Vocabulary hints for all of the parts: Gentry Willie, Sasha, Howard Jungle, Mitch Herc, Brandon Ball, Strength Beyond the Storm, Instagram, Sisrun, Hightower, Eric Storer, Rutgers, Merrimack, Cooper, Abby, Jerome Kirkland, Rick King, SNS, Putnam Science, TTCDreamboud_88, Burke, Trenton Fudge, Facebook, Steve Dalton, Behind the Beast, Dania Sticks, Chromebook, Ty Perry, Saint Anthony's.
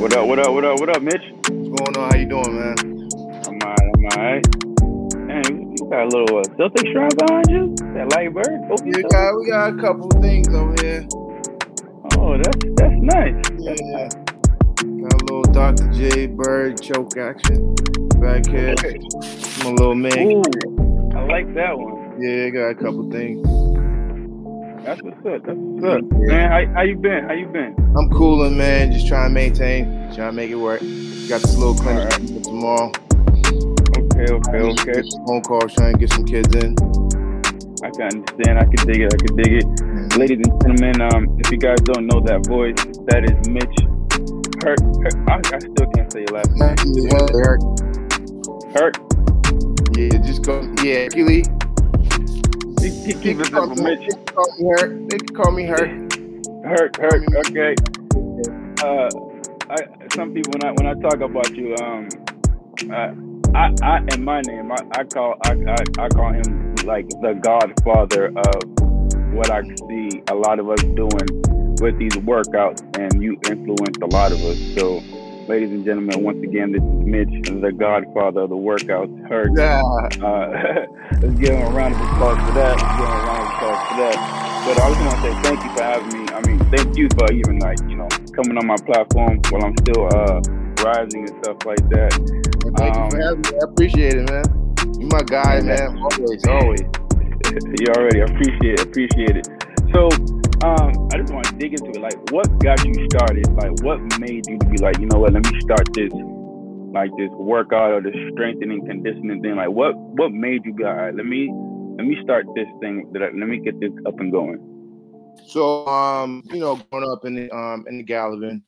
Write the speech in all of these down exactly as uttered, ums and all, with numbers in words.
What up, what up, what up, what up, Mitch? What's going on? How you doing, man? I'm all right, I'm all right. Man, you got a little uh, Celtics shroud behind you? That light bird? Yeah, guy, we got a couple of things over here. Oh, that's, that's nice. Yeah, that's yeah. Nice. Got a little Doctor J bird choke action back here. I'm a little man. Ooh, I like that one. Yeah, got a couple things. That's what's up. That's what's up, yeah. Man. How, how you been? How you been? I'm cooling, man. Just trying to maintain. Trying to make it work. Got this little clinic right. tomorrow. Okay, okay, okay. Phone calls, trying to get some kids in. I can understand. I can dig it. I can dig it. Mm-hmm. Ladies and gentlemen, um, if you guys don't know that voice, that is Mitch Herc. I, I still can't say your last name. Herc. Herc. Yeah, just go. Yeah, Hercules. They, they, keep they, call me, they call me Herc. They call me Herc. Herc, Herc. Okay. Uh, I, some people when I when I talk about you, um, I I, I in my name, I, I call I, I I call him like the Godfather of what I see a lot of us doing with these workouts, and you influence a lot of us. So, ladies and gentlemen, once again, this is Mitch, the Godfather of the workouts. Herc. Yeah. Uh, let's give him a round of applause for that. Let's give him a round of applause for that. But I was going to say thank you for having me. I mean, thank you for even like you know coming on my platform while I'm still uh, rising and stuff like that. Well, thank um, you for having me. I appreciate it, man. You my guy, man. man. Always, always. You already appreciate it. Appreciate it. So. Um, I just want to dig into it. Like, what got you started? Like, what made you be like, you know what? Let me start this, like this workout or this strengthening conditioning thing. Like, what, what made you be like, all right, let me, let me start this thing. Let me get this up and going. So, um, you know, growing up in the, um, in the Gallivan,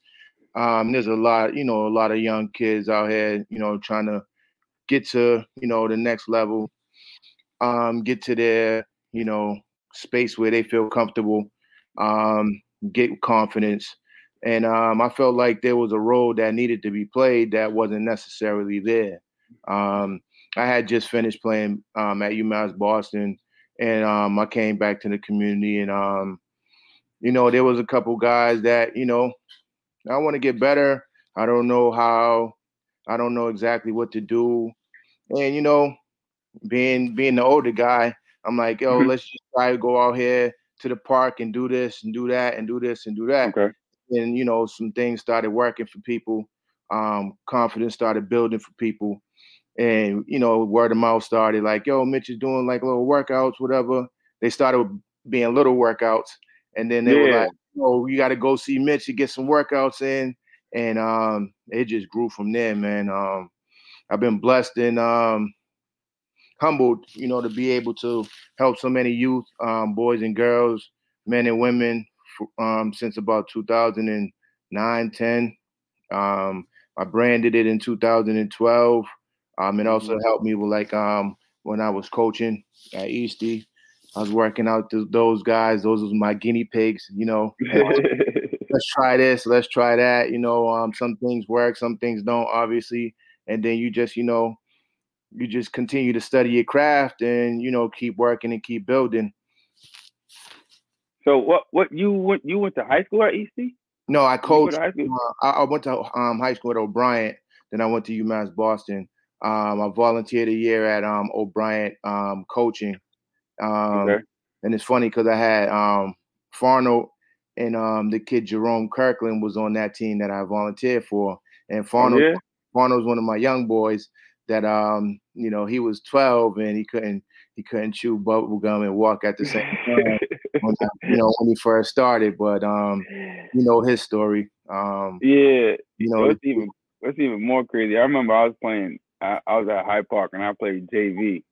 um, there's a lot, you know, a lot of young kids out here, you know, trying to get to, you know, the next level, um, get to their, you know, space where they feel comfortable. Um, get confidence. And um, I felt like there was a role that needed to be played that wasn't necessarily there. Um, I had just finished playing um, at UMass Boston, and um, I came back to the community. And, um, you know, there was a couple guys that, you know, I want to get better. I don't know how. I don't know exactly what to do. And, you know, being being the older guy, I'm like, yo, mm-hmm. let's just try to go out here to the park and do this and do that and do this and do that. Okay. And, you know, some things started working for people. Um, confidence started building for people. And, you know, word of mouth started like, yo, Mitch is doing like little workouts, whatever. They started being little workouts. And then they yeah. were like, oh, you got to go see Mitch to get some workouts in. And um, it just grew from there, man. Um, I've been blessed and um, humbled, you know, to be able to help so many youth, um, boys and girls, men and women, um, since about two thousand nine, ten. Um, I branded it in two thousand twelve. Um, it also helped me with like um, when I was coaching at Eastie, I was working out th- those guys. Those was my guinea pigs, you know. Let's try this. Let's try that. You know, um, some things work, some things don't, obviously. And then you just, you know, you just continue to study your craft and, you know, keep working and keep building. So what, what you went, you went to high school at E C? No, I coached. Uh, I went to um, high school at O'Brien. Then I went to UMass Boston. Um, I volunteered a year at um, O'Brien um, coaching. Um, okay. And it's funny because I had um, Farno and um, the kid Jerome Kirkland was on that team that I volunteered for. And Farno, yeah. Farno's one of my young boys. That um you know he was twelve and he couldn't he couldn't chew bubble gum and walk at the same time when, you know when he first started, but um you know his story um yeah you know it's even it's even more crazy. I remember I was playing I, I was at Hyde Park and I played J V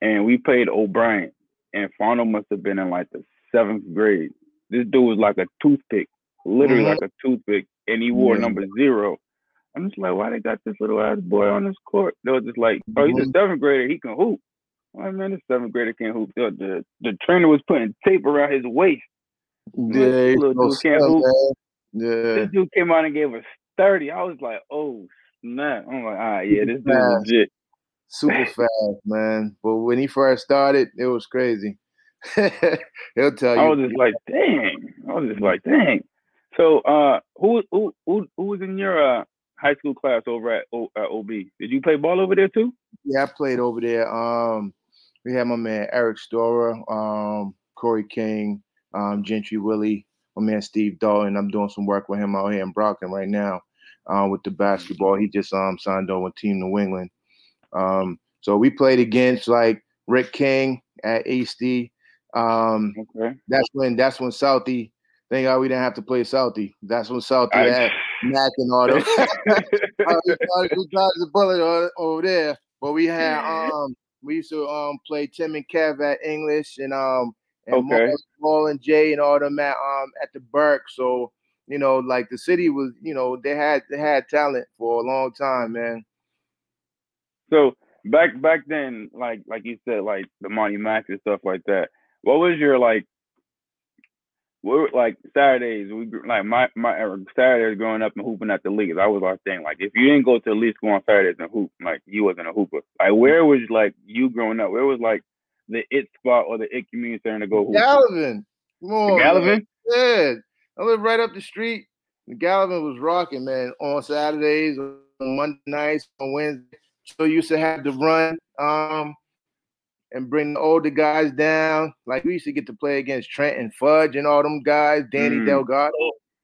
and we played O'Brien and Farno must have been in like the seventh grade. This dude was like a toothpick, literally mm-hmm. like a toothpick, and he wore mm-hmm. number zero. I'm just like, why they got this little ass boy on this court? They was just like, oh, he's a seventh grader. He can hoop. I mean, this seventh grader can't hoop. The, the, the trainer was putting tape around his waist. Yeah, this little dude can't stuff, hoop. Yeah. This dude came out and gave us thirty. I was like, oh, snap. I'm like, all right, yeah, this dude's legit. Super fast, man. But when he first started, it was crazy. He'll tell you. I was just like, dang. I was just like, dang. So, uh, who who who who was in your uh, high school class over at, o, at O B? Did you play ball over there too? Yeah, I played over there. Um, we had my man Eric Storer, um, Corey King, um, Gentry Willie, my man Steve Dalton. I'm doing some work with him out here in Brockton right now, uh, with the basketball. He just um, signed on with Team New England. Um, so we played against like Rick King at Eastie. Um, okay. That's when that's when Southie. Thank God we didn't have to play Southie. That's when Southie I, had Mack and all those. We dodged the bullet over there. But we had um we used to um play Tim and Kev at English and um and okay. Paul and Jay and all them at um at the Burke. So you know, like the city was, you know, they had they had talent for a long time, man. So back back then, like like you said, like the Monty Mack and stuff like that. What was your like? We were like Saturdays, we like my my Saturdays growing up and hooping at the league. That was our thing. Like if you didn't go to the league school on Saturdays and hoop, like you wasn't a hooper. Like where was like you growing up? Where was like the it spot or the it community center to go hoop? Gallivan, come on, the Gallivan. Yeah, I lived right up the street. The Gallivan was rocking, man. On Saturdays, on Monday nights, on Wednesday. So you used to have to run. Um. And bring the older guys down. Like we used to get to play against Trenton Fudge and all them guys, Danny mm. Delgado.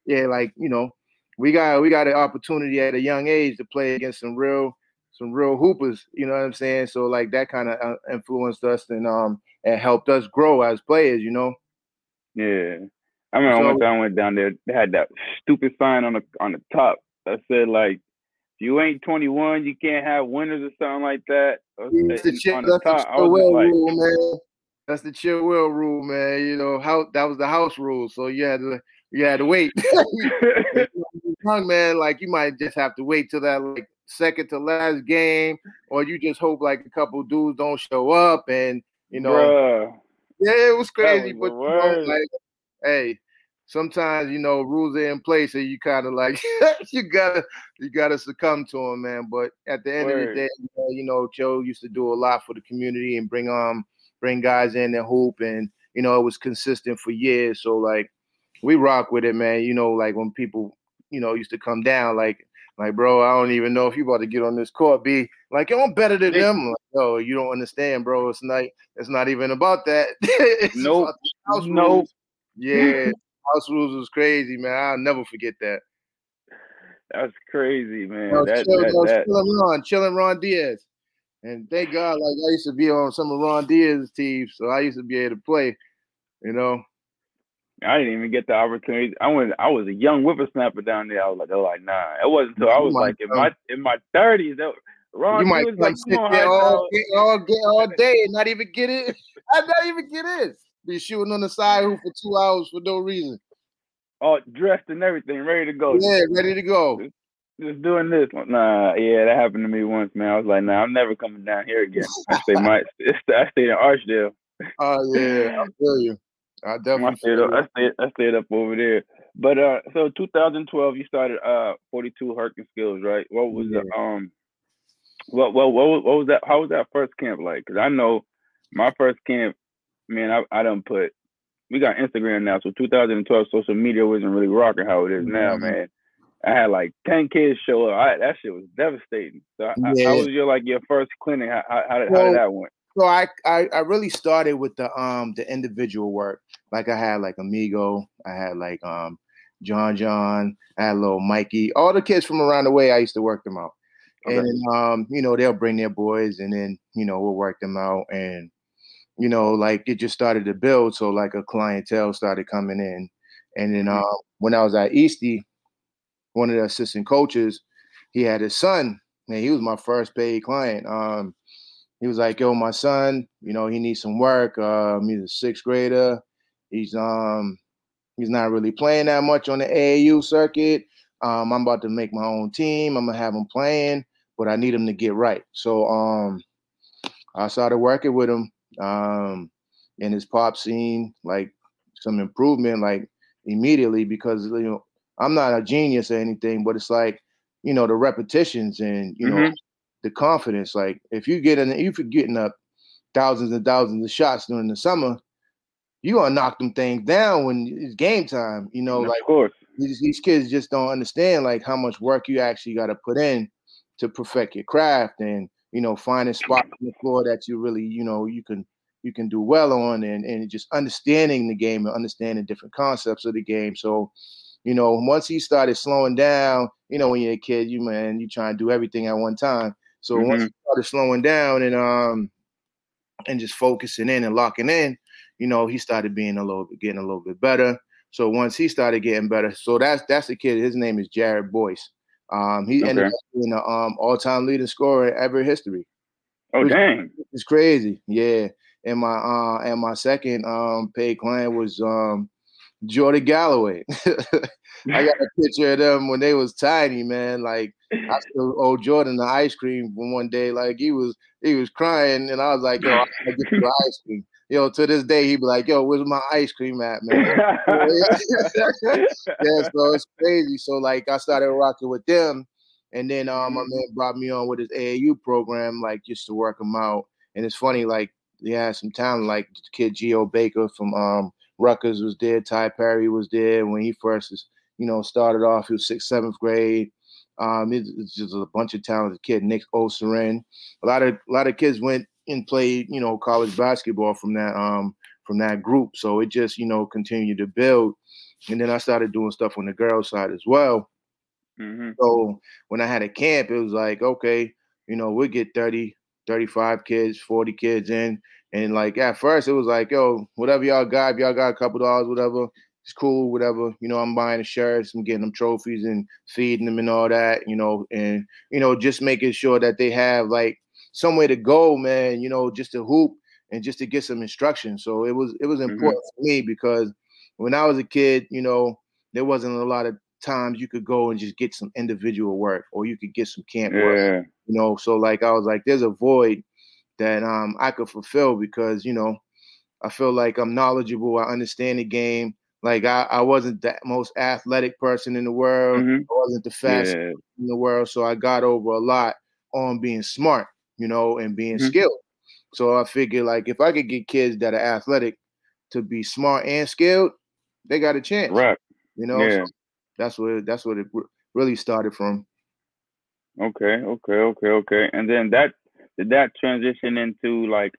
Yeah, like you know, we got we got an opportunity at a young age to play against some real some real hoopers. You know what I'm saying? So like that kind of influenced us and um and helped us grow as players. You know? Yeah, I remember so, one time I went down there. They had that stupid sign on the on the top that said like, if you ain't twenty-one, you can't have winners or something like that. That's the, chill, the that's the chill will like, rule, man. That's the chill will rule, man. You know how that was the house rule, so you had to you had to wait. Young man, like you might just have to wait till that like second to last game, or you just hope like a couple dudes don't show up, and you know, bruh, yeah, it was crazy. But you know, like, hey. Sometimes you know rules are in place, and you kind of like you gotta you gotta succumb to them, man. But at the end Word. of the day, you know, Joe used to do a lot for the community and bring um bring guys in and hoop, and you know it was consistent for years. So like we rock with it, man. You know, like when people you know used to come down, like like bro, I don't even know if you about to get on this court, B. Like yo, I'm better than them. I'm like, no, you don't understand, bro. It's not it's not even about that. Nope, about nope, rules. Yeah. House rules was crazy, man. I'll never forget that. That's crazy, man. No, that, chill, that, no, that. Chilling Ron, chilling Ron Diaz. And thank God, like I used to be on some of Ron Diaz's teams, so I used to be able to play, you know. I didn't even get the opportunity. I went I was a young whippersnapper down there. I was like, oh like nah. It wasn't until I was like in my in my thirties that Ron you might was like, sit on, there all, all, all day and not even get it. I not even get it. Be shooting on the side hoop for two hours for no reason. All dressed and everything, ready to go. Yeah, ready to go. Just, just doing this one. Nah, yeah, that happened to me once, man. I was like, nah, I'm never coming down here again. I stayed my, I stayed in Archdale. Oh uh, yeah, I feel you. I definitely. I stayed, up, I stayed, I stayed up over there. But uh, so twenty twelve, you started uh forty-two Herc and Skills, right? What was yeah. the um, what what what was, what was that? How was that first camp like? Because I know my first camp. Man, I I done put, we got Instagram now, so two thousand twelve social media wasn't really rocking how it is now, mm-hmm. man. I had like ten kids show up. I, that shit was devastating. So I, yeah. I, how was your like your first clinic? How, how, how, did, well, how did that went? So I, I I really started with the um the individual work. Like I had like Amigo, I had like um John John, I had little Mikey. All the kids from around the way, I used to work them out, okay. and um you know they'll bring their boys, and then you know we'll work them out and. You know, like it just started to build. So like a clientele started coming in. And then uh, when I was at Eastie, one of the assistant coaches, he had his son. Man, he was my first paid client. Um, he was like, yo, my son, you know, he needs some work. Um, he's a sixth grader. He's um he's not really playing that much on the A A U circuit. Um, I'm about to make my own team. I'm gonna have him playing, but I need him to get right. So um I started working with him. Um, and his pop seen like some improvement, like immediately, because you know I'm not a genius or anything, but it's like you know the repetitions and you mm-hmm. know the confidence. Like if you get in, if you're getting up thousands and thousands of shots during the summer, you gonna knock them things down when it's game time. You know, and like of course. these, these kids just don't understand like how much work you actually got to put in to perfect your craft, and you know, finding spots on the floor that you really, you know, you can you can do well on, and and just understanding the game and understanding different concepts of the game. So, you know, once he started slowing down, you know, when you're a kid, you man, you try and do everything at one time. So mm-hmm. once he started slowing down and um and just focusing in and locking in, you know, he started being a little bit, getting a little bit better. So once he started getting better, so that's that's the kid. His name is Jared Boyce. Um, he okay. ended up being the um, all-time leading scorer in ever history. Oh, which, dang! It's crazy, yeah. And my uh, and my second um, paid client was um, Jordan Galloway. I got a picture of them when they was tiny, man. Like I still owe Jordan the ice cream from one day. Like he was he was crying, and I was like, "Yo, I gotta get you ice cream." Yo, to this day, he be like, yo, where's my ice cream at, man? Yeah, so it's crazy. So, like, I started rocking with them. And then um, my man brought me on with his A A U program, like, just to work him out. And it's funny, like, they had some talent. Like, the kid Gio Baker from um, Rutgers was there. Ty Perry was there when he first, you know, started off. He was sixth, seventh grade. Um, it's it just a bunch of talented kids. Nick Oseran. A lot of a lot of kids went and played, you know, college basketball from that um from that group. So it just, you know, continued to build. And then I started doing stuff on the girls' side as well. Mm-hmm. So when I had a camp, it was like, okay, you know, we'll get thirty, thirty-five kids, forty kids in. And like at first it was like, yo, whatever y'all got, if y'all got a couple dollars, whatever, it's cool, whatever. You know, I'm buying the shirts, I'm getting them trophies and feeding them and all that, you know, and, you know, just making sure that they have like somewhere to go, man, you know, just to hoop and just to get some instruction. So it was it was important mm-hmm. to me, because when I was a kid, you know, there wasn't a lot of times you could go and just get some individual work, or you could get some camp yeah. work, you know. So like I was like, there's a void that um I could fulfill, because, you know, I feel like I'm knowledgeable, I understand the game. Like I, I wasn't the most athletic person in the world, mm-hmm. I wasn't the fastest yeah. in the world, so I got over a lot on being smart, you know, and being mm-hmm. skilled. So I figured, like, if I could get kids that are athletic to be smart and skilled, they got a chance. Right. You know, yeah. so that's where that's what it really started from. Okay, okay, okay, okay. And then that did that transition into like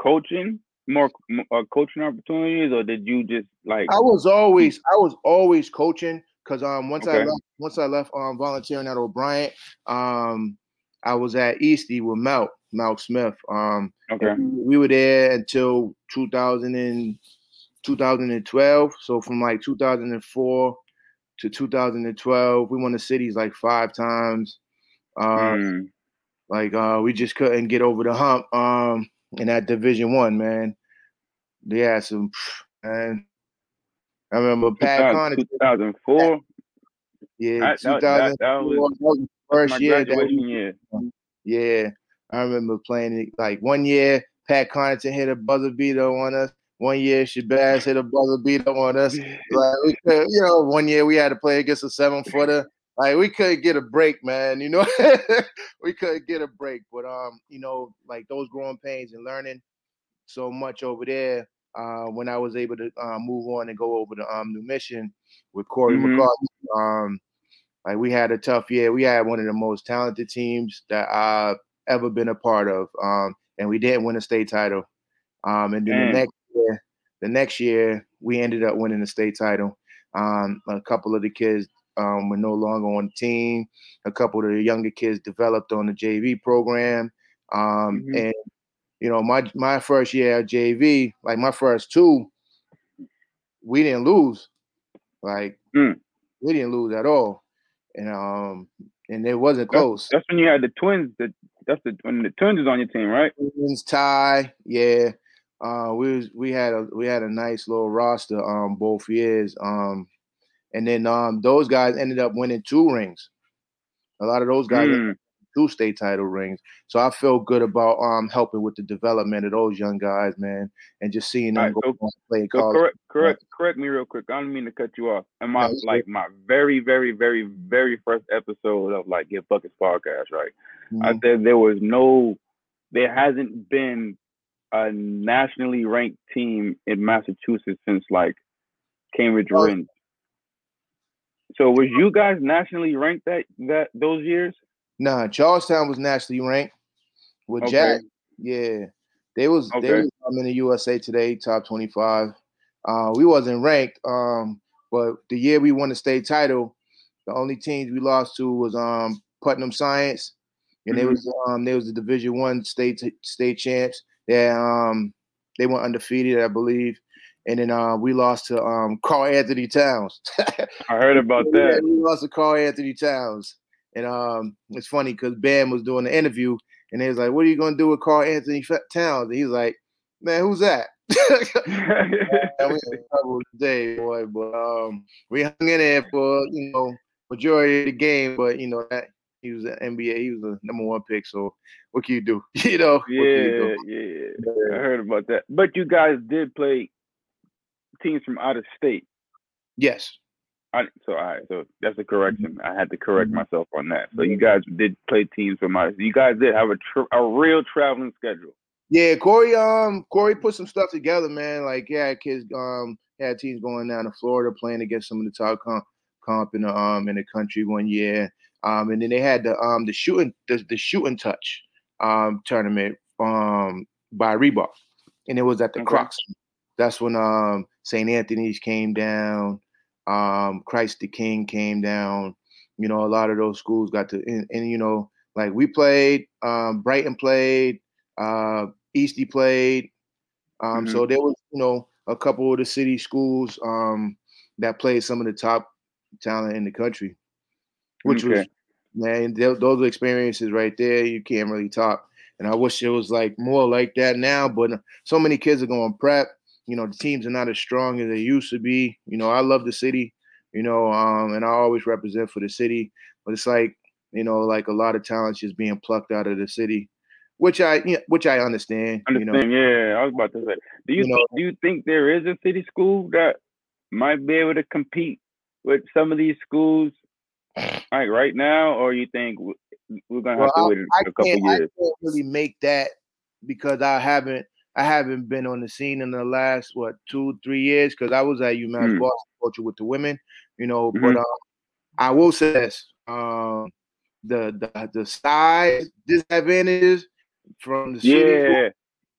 coaching, more uh, coaching opportunities, or did you just like? I was always I was always coaching, because um once okay. I left, once I left um volunteering at O'Brien, um. I was at Eastie with Mal, Mal Smith. Um, okay. We were there until two thousand and, twenty twelve. So from like two thousand four to two thousand twelve, we won the cities like five times. Um, mm. Like uh, we just couldn't get over the hump. Um, and at Division One, man, they had some. Man, I remember Pat Connaughton. two thousand four. Yeah, two thousand four. First year, that year, yeah, I remember playing it. Like one year, Pat Connaughton hit a buzzer beater on us. One year, Shabazz hit a buzzer beater on us. Like we could, you know, one year we had to play against a seven footer. Like we couldn't get a break, man. You know, we couldn't get a break. But um, you know, like those growing pains and learning so much over there. Uh, when I was able to uh, move on and go over to um New Mission with Corey mm-hmm. McCarthy, um. Like we had a tough year. We had one of the most talented teams that I've ever been a part of, um, and we didn't win a state title. Um, and then Dang. the next year, the next year, we ended up winning the state title. Um, a couple of the kids um, were no longer on the team. A couple of the younger kids developed on the J V program. Um, mm-hmm. And you know, my my first year at J V, like my first two, we didn't lose. Like mm. we didn't lose at all. And um, and it wasn't close. That's, that's when you had the twins. The, that's the when the twins is on your team, right? Twins, Ty, yeah. Uh, we was, we had a we had a nice little roster um both years um, and then um those guys ended up winning two rings. A lot of those guys mm. two state title rings. So I feel good about um helping with the development of those young guys, man, and just seeing them right, go so, play so college. Correct, correct, correct me real quick. I don't mean to cut you off. And my no, like good. my very, very, very, very first episode of like Get Buckets podcast, right? Mm-hmm. I said there was no, there hasn't been a nationally ranked team in Massachusetts since like Cambridge oh. wins. So was you guys nationally ranked that that those years? Nah, Charlestown was nationally ranked with okay. Jack. Yeah, they was okay. they was um, in the U S A Today top twenty-five. Uh, we wasn't ranked, um, but the year we won the state title, the only teams we lost to was um, Putnam Science, and mm-hmm. they was um, they was the Division One state state champs. They um they went undefeated, I believe. And then uh, we lost to um, Karl-Anthony Towns. I heard about that. We lost to Karl-Anthony Towns. And um, it's funny because Bam was doing the interview, and they was like, what are you going to do with Karl-Anthony Towns? And he's like, man, who's that? And we had trouble today, boy. But um, we hung in there for, you know, majority of the game. But, you know, that, he was an N B A. He was a number one pick. So what can you do? you know? Yeah, you do? yeah. I heard about that. But you guys did play teams from out of state. Yes. I, so, all right. So that's a correction. I had to correct myself on that. So you guys did play teams from out. You guys did have a tr- a real traveling schedule. Yeah, Corey. Um, Corey put some stuff together, man. Like, yeah, kids. Um, had teams going down to Florida playing against some of the top comp, comp in the um in the country one year. Um, and then they had the um the shooting the, the shooting touch um tournament um by Reebok, and it was at the okay. Crocs. That's when um, Saint Anthony's came down, um, Christ the King came down. You know, a lot of those schools got to, and, and you know, like we played, um, Brighton played, uh, Eastie played. Um, mm-hmm. So there was, you know, a couple of the city schools um, that played some of the top talent in the country, which okay. was, man, th- those experiences right there, you can't really top. And I wish it was like more like that now, but so many kids are going prep. You know, the teams are not as strong as they used to be. You know, I love the city, you know, um, and I always represent for the city. But it's like, you know, like a lot of talents just being plucked out of the city, which I you know, which I understand. understand. You know? Yeah, I was about to say. Do you, you know, do you think there is a city school that might be able to compete with some of these schools like right now? Or you think we're going to have well, to wait I, a couple I years? I can't really make that because I haven't. I haven't been on the scene in the last, what, two, three years because I was at UMass mm. Boston culture with the women, you know. Mm-hmm. But um, I will say this, um, the, the the size disadvantages from the city. Yeah.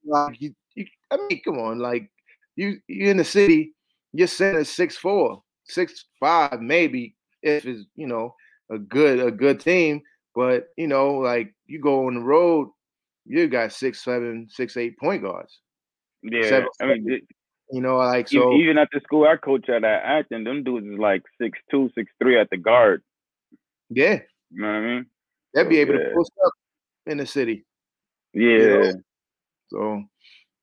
Like, you, you, I mean, come on. Like, you, you're in the city, you're sitting at six four, six five maybe, if it's, you know, a good a good team. But, you know, like, you go on the road, you got six, seven, six, eight point guards. Yeah, seven, I mean, it, you know, like so. Even at the school I coach at, at Acton, them dudes is like six two, six three at the guard. Yeah, you know what I mean. They'd be so, able yeah. to post up in the city. Yeah. You know? So,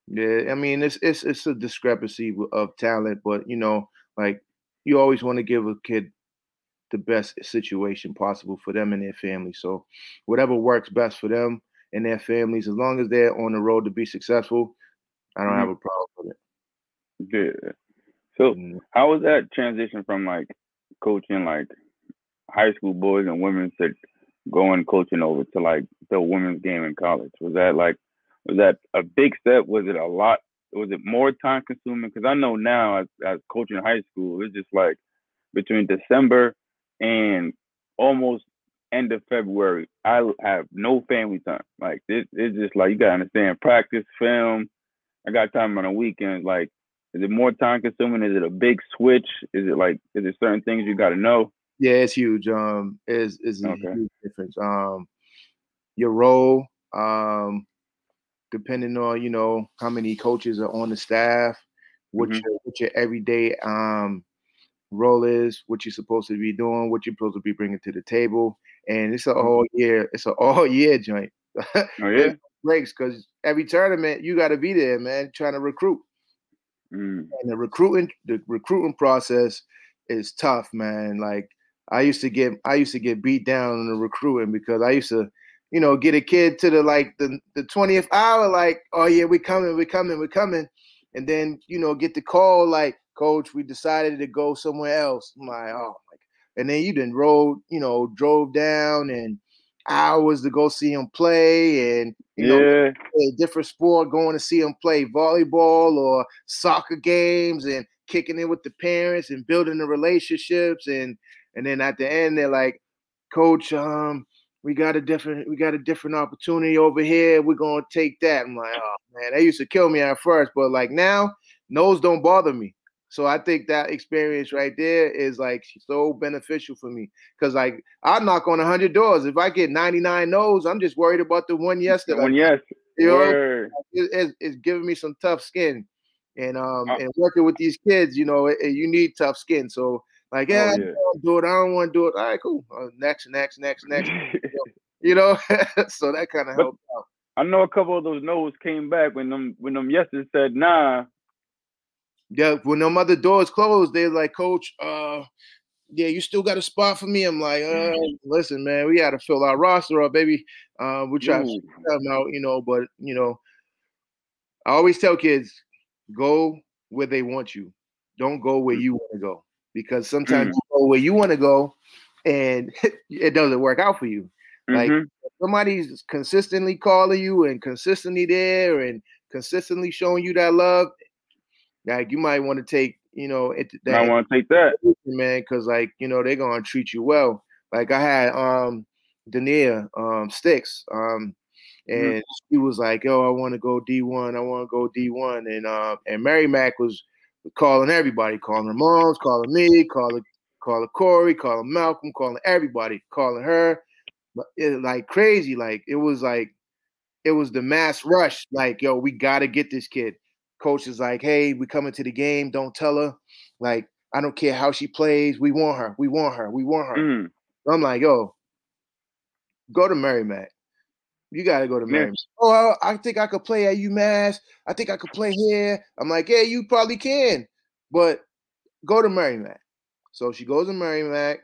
yeah, I mean, it's it's it's a discrepancy of talent, but you know, like you always want to give a kid the best situation possible for them and their family. So, whatever works best for them and their families, as long as they're on the road to be successful, I don't mm-hmm. have a problem with it. Yeah. So mm-hmm. how was that transition from like coaching like high school boys and women to going coaching over to like the women's game in college? Was that like, was that a big step? Was it a lot? Was it more time consuming? Because I know now as, as coaching high school, it's just like between December and almost end of February, I have no family time. Like this, it's just like you gotta understand practice, film. I got time on the weekends. Like, is it more time consuming? Is it a big switch? Is it like, is it certain things you gotta know? Yeah, it's huge. Um, it's it's a okay. huge difference. Um, your role, um, depending on you know how many coaches are on the staff, what mm-hmm. your what your everyday um role is, what you're supposed to be doing, what you're supposed to be bringing to the table. And it's a all year, it's an all year joint. Oh yeah, breaks because every tournament you got to be there, man. Trying to recruit, mm. and the recruiting, the recruiting process is tough, man. Like I used to get, I used to get beat down in the recruiting because I used to, you know, get a kid to the like the the twentieth hour, like, oh yeah, we coming, we coming, we coming, and then you know get the call like, coach, we decided to go somewhere else. I'm like, oh. And then you done rode, you know, drove down and hours to go see him play and, you know, yeah. play a different sport, going to see him play volleyball or soccer games and kicking in with the parents and building the relationships. And And then at the end, they're like, coach, um, we got a different, we got a different opportunity over here. We're going to take that. I'm like, oh man, that used to kill me at first, but like now no's don't bother me. So I think that experience right there is like so beneficial for me. Cause like I knock on a hundred doors. If I get ninety-nine no's, I'm just worried about the one yes. That one I, yes. You know, it, it's, it's giving me some tough skin, and um, and working with these kids, you know, it, it, you need tough skin. So like, yeah, oh, yeah. I don't do it. I don't want to do it. All right, cool. Uh, next, next, next, next. You know, so that kind of helped out. I know a couple of those no's came back when them when them yeses said nah. Yeah, when them other doors closed, they're like, coach, uh, yeah, you still got a spot for me. I'm like, uh, listen, man, we got to fill our roster up, baby. Uh, we try Ooh. to figure something out, you know. But you know, I always tell kids, go where they want you. Don't go where you want to go, because sometimes you go where you want to go, and it doesn't work out for you. Like mm-hmm. somebody's consistently calling you and consistently there and consistently showing you that love. Like you might want to take. You know, it, that, I want to take that, man, because like you know they're gonna treat you well. Like I had um, Dania um, Sticks, um, and mm-hmm. she was like, "Yo, I want to go D one. I want to go D one." And uh, and Merrimack was calling everybody, calling her moms, calling me, calling calling Corey, calling Malcolm, calling everybody, calling her, it, like crazy. Like it was like it was the mass rush. Like yo, we gotta get this kid. Coach is like, hey, we coming to the game. Don't tell her. Like, I don't care how she plays. We want her. We want her. We want her. Mm. I'm like, yo, go to Merrimack. You got to go to Merrimack. Yeah. Oh, I think I could play at UMass. I think I could play here. I'm like, yeah, you probably can. But go to Merrimack. So she goes to Merrimack.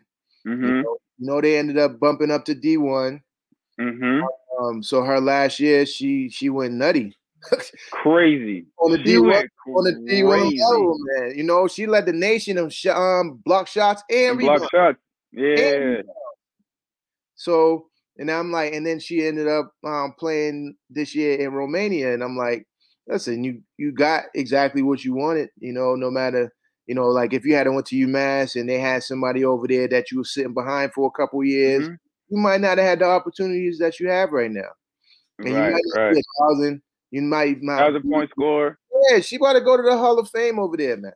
Mm-hmm. You know, you know, they ended up bumping up to D one. Mm-hmm. Um, so her last year, she she went nutty. Crazy on the D one, on the D one level, man. You know, she led the nation of sh- um block shots and, and block shots. Yeah. And so and I'm like, and then she ended up um playing this year in Romania, and I'm like, listen, you you got exactly what you wanted. You know, no matter you know, like if you had went to UMass and they had somebody over there that you were sitting behind for a couple of years, mm-hmm. you might not have had the opportunities that you have right now. And right, you might right. a thousand. You might, might. That was a point scorer. Yeah, she about to go to the Hall of Fame over there, man.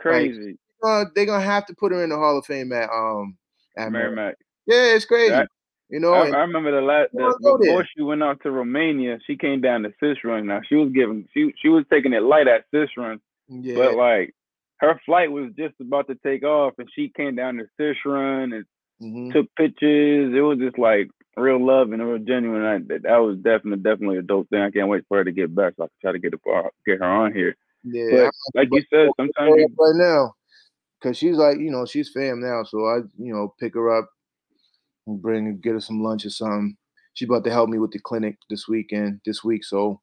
Crazy. Like, uh, they're gonna have to put her in the Hall of Fame at um at Merrimack. Yeah, it's crazy. That, you know, I, I remember the last that, before there. She went out to Romania, she came down to Sisrun. Now she was giving she she was taking it light at Sisrun, yeah. But like her flight was just about to take off, and she came down to Sisrun and mm-hmm. took pictures. It was just like. Real love and real genuine. I, that, that was definitely, definitely a dope thing. I can't wait for her to get back so I can try to get her, get her on here. Yeah, but like you said, sometimes you... right now, because she's like, you know, she's fam now. So I, you know, pick her up and bring, get her some lunch or something. She's about to help me with the clinic this weekend, this week. So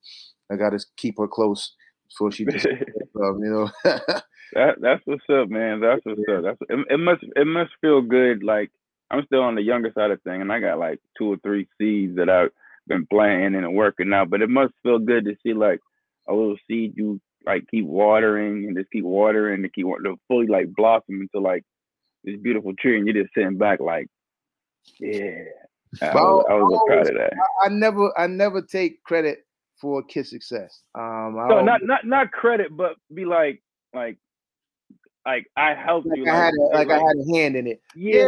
I got to keep her close before she just, um, you know. that that's what's up, man. That's what's yeah. up. That's it, it must it must feel good, like. I'm still on the younger side of things, and I got like two or three seeds that I've been planting and working out. But it must feel good to see like a little seed you like keep watering and just keep watering to keep to fully like blossom into like this beautiful tree, and you're just sitting back like, yeah. I was, I was proud of that. I, I never, I never take credit for kid's success. Um, I so not not not credit, but be like like. Like I helped like you, I had like, a, like, like I had a hand in it. Yeah,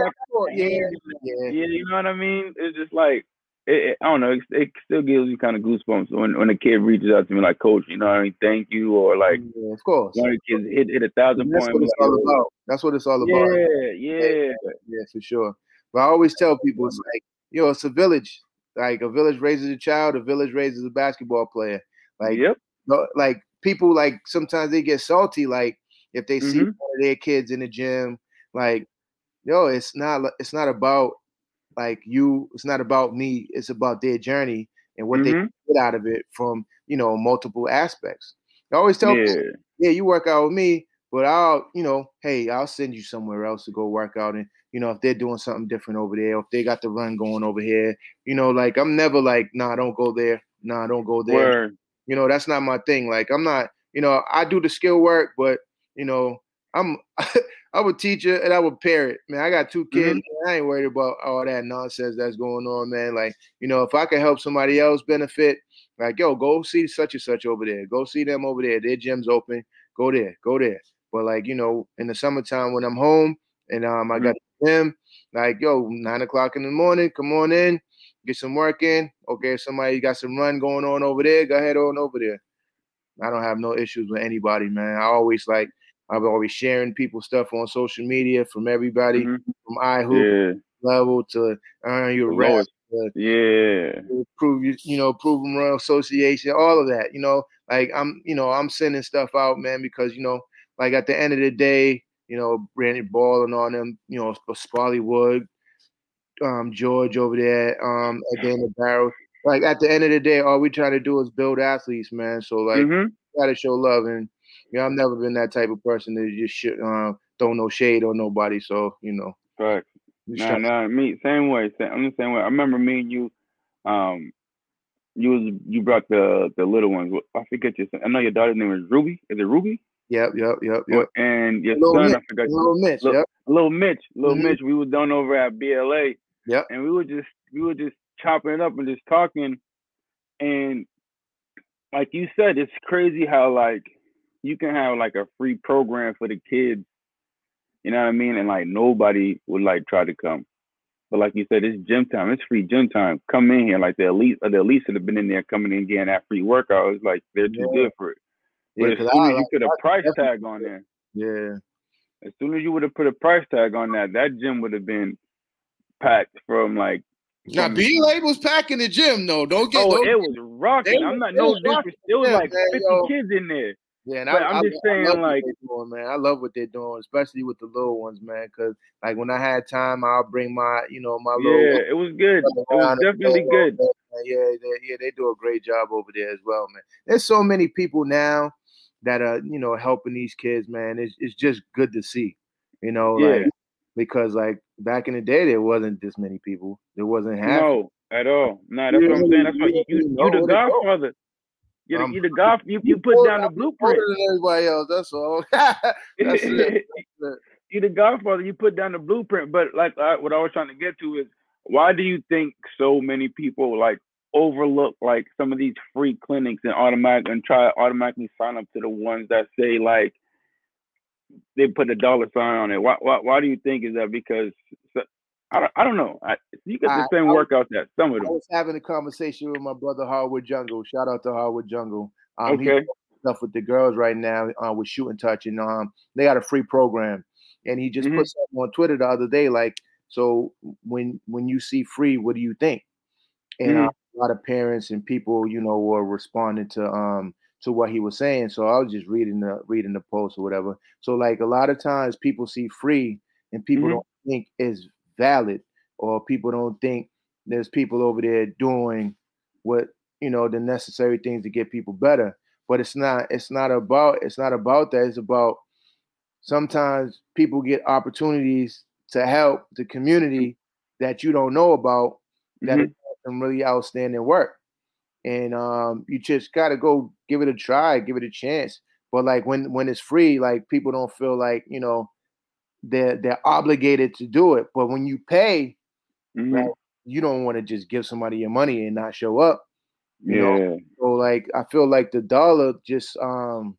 yeah, yeah, yeah. yeah. You know what I mean? It's just like it, it, I don't know. It, it still gives you kind of goosebumps when when a kid reaches out to me like, "Coach, you know what I mean? Thank you," or like, yeah, "Of course." One of the kids hit hit a thousand points. That's what it's like, all about. That's what it's all about. Yeah, yeah, yeah, for sure. But I always tell people, it's like, yo, it's a village. Like a village raises a child. A village raises a basketball player. Like, yep. No, like people like sometimes they get salty, like. If they see mm-hmm. one of their kids in the gym, like, yo, it's not it's not about like you, it's not about me, it's about their journey and what mm-hmm. they get out of it from, you know, multiple aspects. I always tell yeah. people, yeah, you work out with me, but I'll, you know, hey, I'll send you somewhere else to go work out. And, you know, if they're doing something different over there, if they got the run going over here, you know, like I'm never like, nah, don't go there. Nah, don't go there. Word. You know, that's not my thing. Like I'm not, you know, I do the skill work, but you know, I'm I would teach it and I would pair it. Man, I got two kids. Mm-hmm. I ain't worried about all that nonsense that's going on, man. Like, you know, if I can help somebody else benefit, like, yo, go see such and such over there. Go see them over there. Their gym's open. Go there. Go there. But, like, you know, in the summertime when I'm home and um, I mm-hmm. got the gym, like, yo, nine o'clock in the morning, come on in, get some work in. Okay, if somebody got some run going on over there, go ahead on over there. I don't have no issues with anybody, man. I always, like, I'm always sharing people's stuff on social media from everybody, mm-hmm. from iHoop yeah. level to earn your rest. Yeah. Prove you, you know, prove them wrong association, all of that, you know, like I'm, you know, I'm sending stuff out, man, because, you know, like at the end of the day, you know, Brandon Ball and all them, you know, Spolly Wood, um, George over there, um, at the end of the barrel. Like at the end of the day, all we try to do is build athletes, man. So like, mm-hmm. you gotta show love. And, you know, I've never been that type of person that just should, uh, throw no shade on nobody. So, you know. Right. No, no, me, same way. I'm the same way. I remember me and you, um, you was, you brought the the little ones. I forget your son. I know your daughter's name is Ruby. Is it Ruby? Yep, yep, yep, yep. And your little son, Mitch. I forgot. Little Mitch, little, yep. Little Mitch, little mm-hmm. Mitch. We were down over at B L A. Yep. And we were just, we were just chopping it up and just talking. And like you said, it's crazy how like you can have like a free program for the kids. You know what I mean? And like nobody would like try to come. But like you said, it's gym time. It's free gym time. Come in here. Like the elite or the elites that have been in there coming in getting that free workout. It's like they're too yeah. good for it. But yeah, as soon I, as you I, put I, a price tag on there. Yeah. As soon as you would have put a price tag on that, that gym would have been packed from like. Now B L A was packing the gym though. Don't get. Oh, don't, it was rocking. They, I'm not no different. It was like fifty yo. kids in there. Yeah, and I, I'm just I, saying, I like, doing, man, I love what they're doing, especially with the little ones, man. Because like when I had time, I'll bring my, you know, my little. Yeah, it was good. It was definitely good. Over, yeah, they, yeah, they do a great job over there as well, man. There's so many people now that are, you know, helping these kids, man. It's it's just good to see, you know, yeah. like because like back in the day there wasn't this many people. There wasn't half. No, at all. No, that's yeah, what I'm saying. That's yeah, why you you, you the godfather. You, um, you, the golf, you, you put down the blueprint. Everybody else, that's all. that's it. That's it. You the godfather, you put down the blueprint. But like I, what I was trying to get to is, why do you think so many people like overlook like some of these free clinics and automatic and try to automatically sign up to the ones that say like they put a dollar sign on it? Why? Why, why do you think is that? Because I don't, I don't know. I, you get the I, same I, workout that some of them. I was having a conversation with my brother Howard Jungle. Shout out to Howard Jungle. Um, okay. He's doing stuff with the girls right now uh, with Shoot and Touch, and um, they got a free program. And he just mm-hmm. put something on Twitter the other day, like, so when when you see free, what do you think? And mm-hmm. uh, a lot of parents and people, you know, were responding to um to what he was saying. So I was just reading the reading the post or whatever. So like a lot of times people see free and people mm-hmm. don't think it's valid, or people don't think there's people over there doing what, you know, the necessary things to get people better. But it's not, it's not about, it's not about that. It's about sometimes people get opportunities to help the community that you don't know about that mm-hmm. is some really outstanding work. And um, you just gotta go give it a try, give it a chance. But like when, when it's free, like people don't feel like, you know, They're, they're obligated to do it. But when you pay, mm-hmm. like, you don't want to just give somebody your money and not show up. You yeah. know? So, like, I feel like the dollar just, um,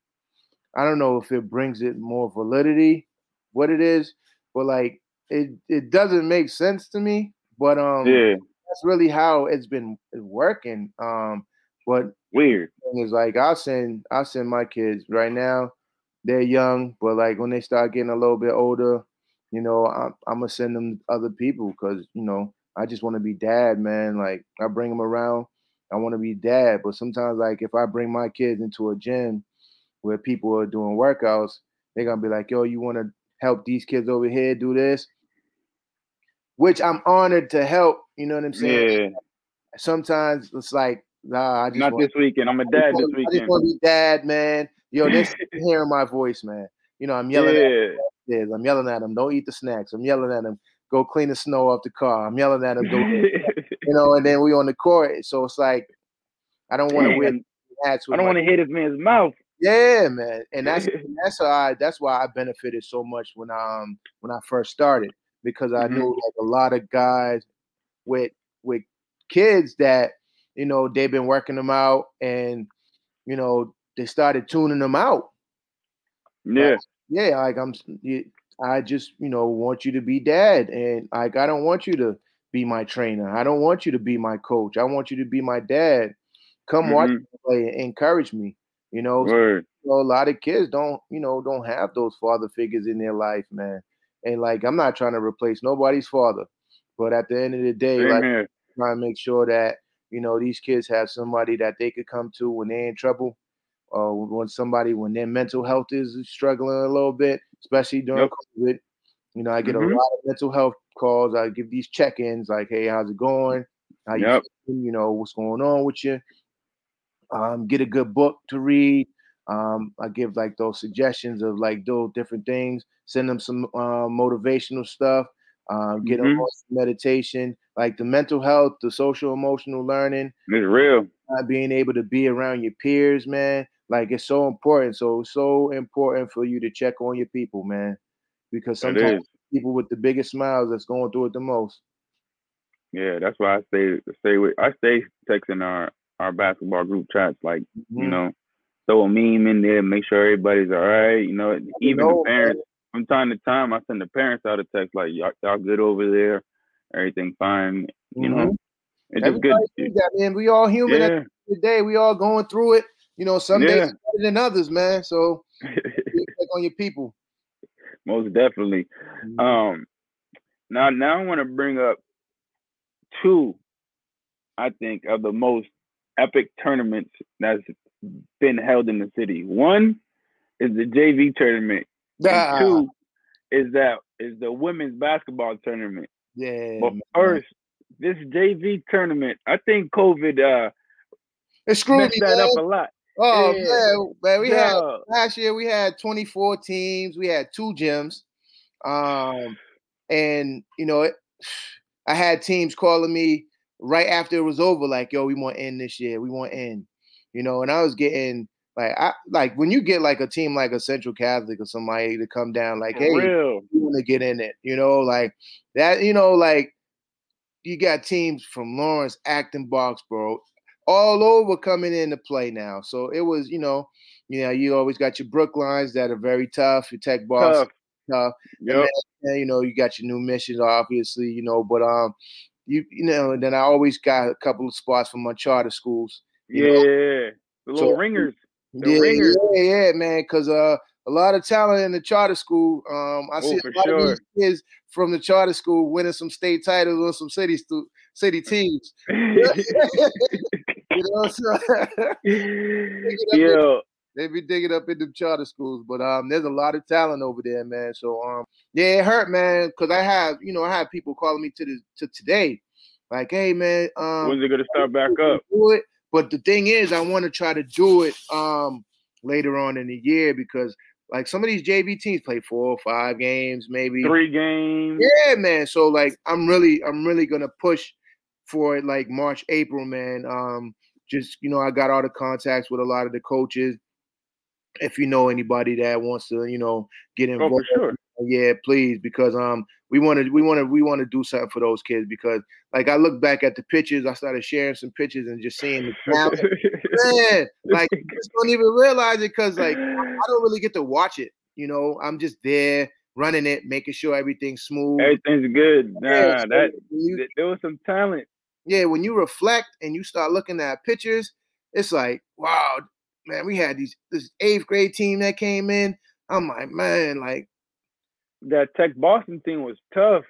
I don't know if it brings it more validity, what it is, but, like, it, it doesn't make sense to me. But um, yeah. that's really how it's been working. Um, but weird. It's like, I'll send, I'll send my kids right now. They're young, but like when they start getting a little bit older, you know, I'm, I'm gonna send them other people because, you know, I just want to be dad, man. Like I bring them around, I want to be dad. But sometimes, like if I bring my kids into a gym where people are doing workouts, they're gonna be like, "Yo, you want to help these kids over here do this?" Which I'm honored to help. You know what I'm saying? Yeah. Sometimes it's like, nah, I just not wanna, this weekend. I'm a dad wanna, this weekend. I just want to be dad, man. Yo, they're hearing my voice, man. You know, I'm yelling yeah. at them. I'm yelling at them. Don't eat the snacks. I'm yelling at them. Go clean the snow off the car. I'm yelling at them. Go, you know, and then we on the court. So it's like, I don't want to wear hats with I don't want to hit his man's mouth. Yeah, man. And that's that's why I, that's why I benefited so much when um when I first started, because I mm-hmm. knew like a lot of guys with with kids that, you know, they've been working them out, and you know, they started tuning them out. Yeah. Like, yeah, like I'm I just, you know, want you to be dad, and like I don't want you to be my trainer. I don't want you to be my coach. I want you to be my dad. Come mm-hmm. watch me play and encourage me. You know, so, you know, a lot of kids don't, you know, don't have those father figures in their life, man. And like, I'm not trying to replace nobody's father, but at the end of the day, Amen. like, I'm trying to make sure that, you know, these kids have somebody that they could come to when they're in trouble, or when somebody when their mental health is struggling a little bit, especially during yep. COVID. You know, I get mm-hmm. a lot of mental health calls. I give these check-ins, like, "Hey, how's it going? How you yep. doing? You know, what's going on with you?" Um, get a good book to read. Um, I give like those suggestions of like those different things. Send them some uh, motivational stuff. Um, get mm-hmm. them on some meditation. Like the mental health, the social emotional learning. It's real. Not being able to be around your peers, man. Like it's so important. So so important for you to check on your people, man. Because sometimes people with the biggest smiles that's going through it the most. Yeah, that's why I stay stay with. I stay texting our. our basketball group chats, like, mm-hmm. you know, throw a meme in there, make sure everybody's all right. You know, even know, the parents, man. From time to time, I send the parents out a text, like, y'all, y'all good over there, everything fine, mm-hmm. you know. It's everybody just good. That, man. We all human yeah. at the end of the day. We all going through it. You know, some yeah. days better than others, man. So, check on your people. Most definitely. Mm-hmm. Um, now, now I want to bring up two, I think, of the most epic tournaments that's been held in the city. One is the J V tournament. Ah. And two is that is the women's basketball tournament. Yeah. But first, this J V tournament, I think COVID uh it screwed messed that man. up a lot. Oh yeah. man, man, we yeah. had last year we had twenty-four teams, we had two gyms, um, and you know, it, I had teams calling me right after it was over, like, yo, we want to end this year. We want to end, you know. And I was getting like, I like when you get like a team like a Central Catholic or somebody to come down, like, hey, you want to get in it, you know, like that, you know, like you got teams from Lawrence, Acton, Boxborough, all over coming in to play now. So it was, you know, you know, you always got your Brooklines that are very tough, your Tech Boss, tough, tough. Yep. And then, you know, you got your New Mission, obviously, you know, but um. You, you know, and then I always got a couple of spots from my charter schools. Yeah, know? the little so, ringers. The yeah, ringers. yeah, yeah, man, because uh, a lot of talent in the charter school. Um, I oh, see a lot sure. of these kids from the charter school winning some state titles on some city, stu- city teams. You know, so yeah. They be digging up in the charter schools, but um, there's a lot of talent over there, man. So um, yeah, it hurt, man, because I have, you know, I have people calling me to the to today, like, hey, man, um, when's it gonna start back up? Do it, but the thing is, I want to try to do it um later on in the year, because like some of these J V teams play four or five games, maybe three games. Yeah, man. So like, I'm really, I'm really gonna push for it, like March, April, man. Um, just you know, I got all the contacts with a lot of the coaches. If you know anybody that wants to, you know, get involved, oh, for sure. yeah, please, because um, we want to, we want to, we want to do something for those kids. Because like I look back at the pictures, I started sharing some pictures and just seeing the talent. Man, like I just don't even realize it, because like I don't really get to watch it. You know, I'm just there running it, making sure everything's smooth, everything's good. Nah, yeah, so that you, there was some talent. Yeah, when you reflect and you start looking at pictures, it's like, wow. Man, we had these this eighth grade team that came in. I'm like, man, like that Tech Boston thing was tough.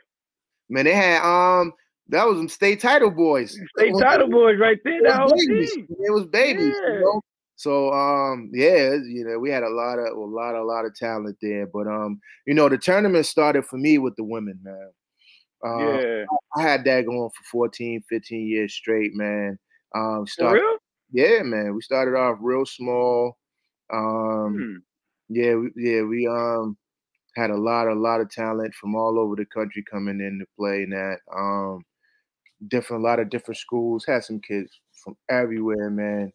Man, they had um that was some state title boys. State title boys right there. That whole team. It was babies. Yeah. You know? So um yeah, you know, we had a lot of a lot a lot of talent there. But um, you know, the tournament started for me with the women, man. Um, yeah. I, I had that going for fourteen, fifteen years straight, man. Um started. For real? Yeah, man. We started off real small. Um, hmm. Yeah, we, yeah. We um had a lot, a lot of talent from all over the country coming in to play in that. Um, different, a lot of different schools. Had some kids from everywhere, man.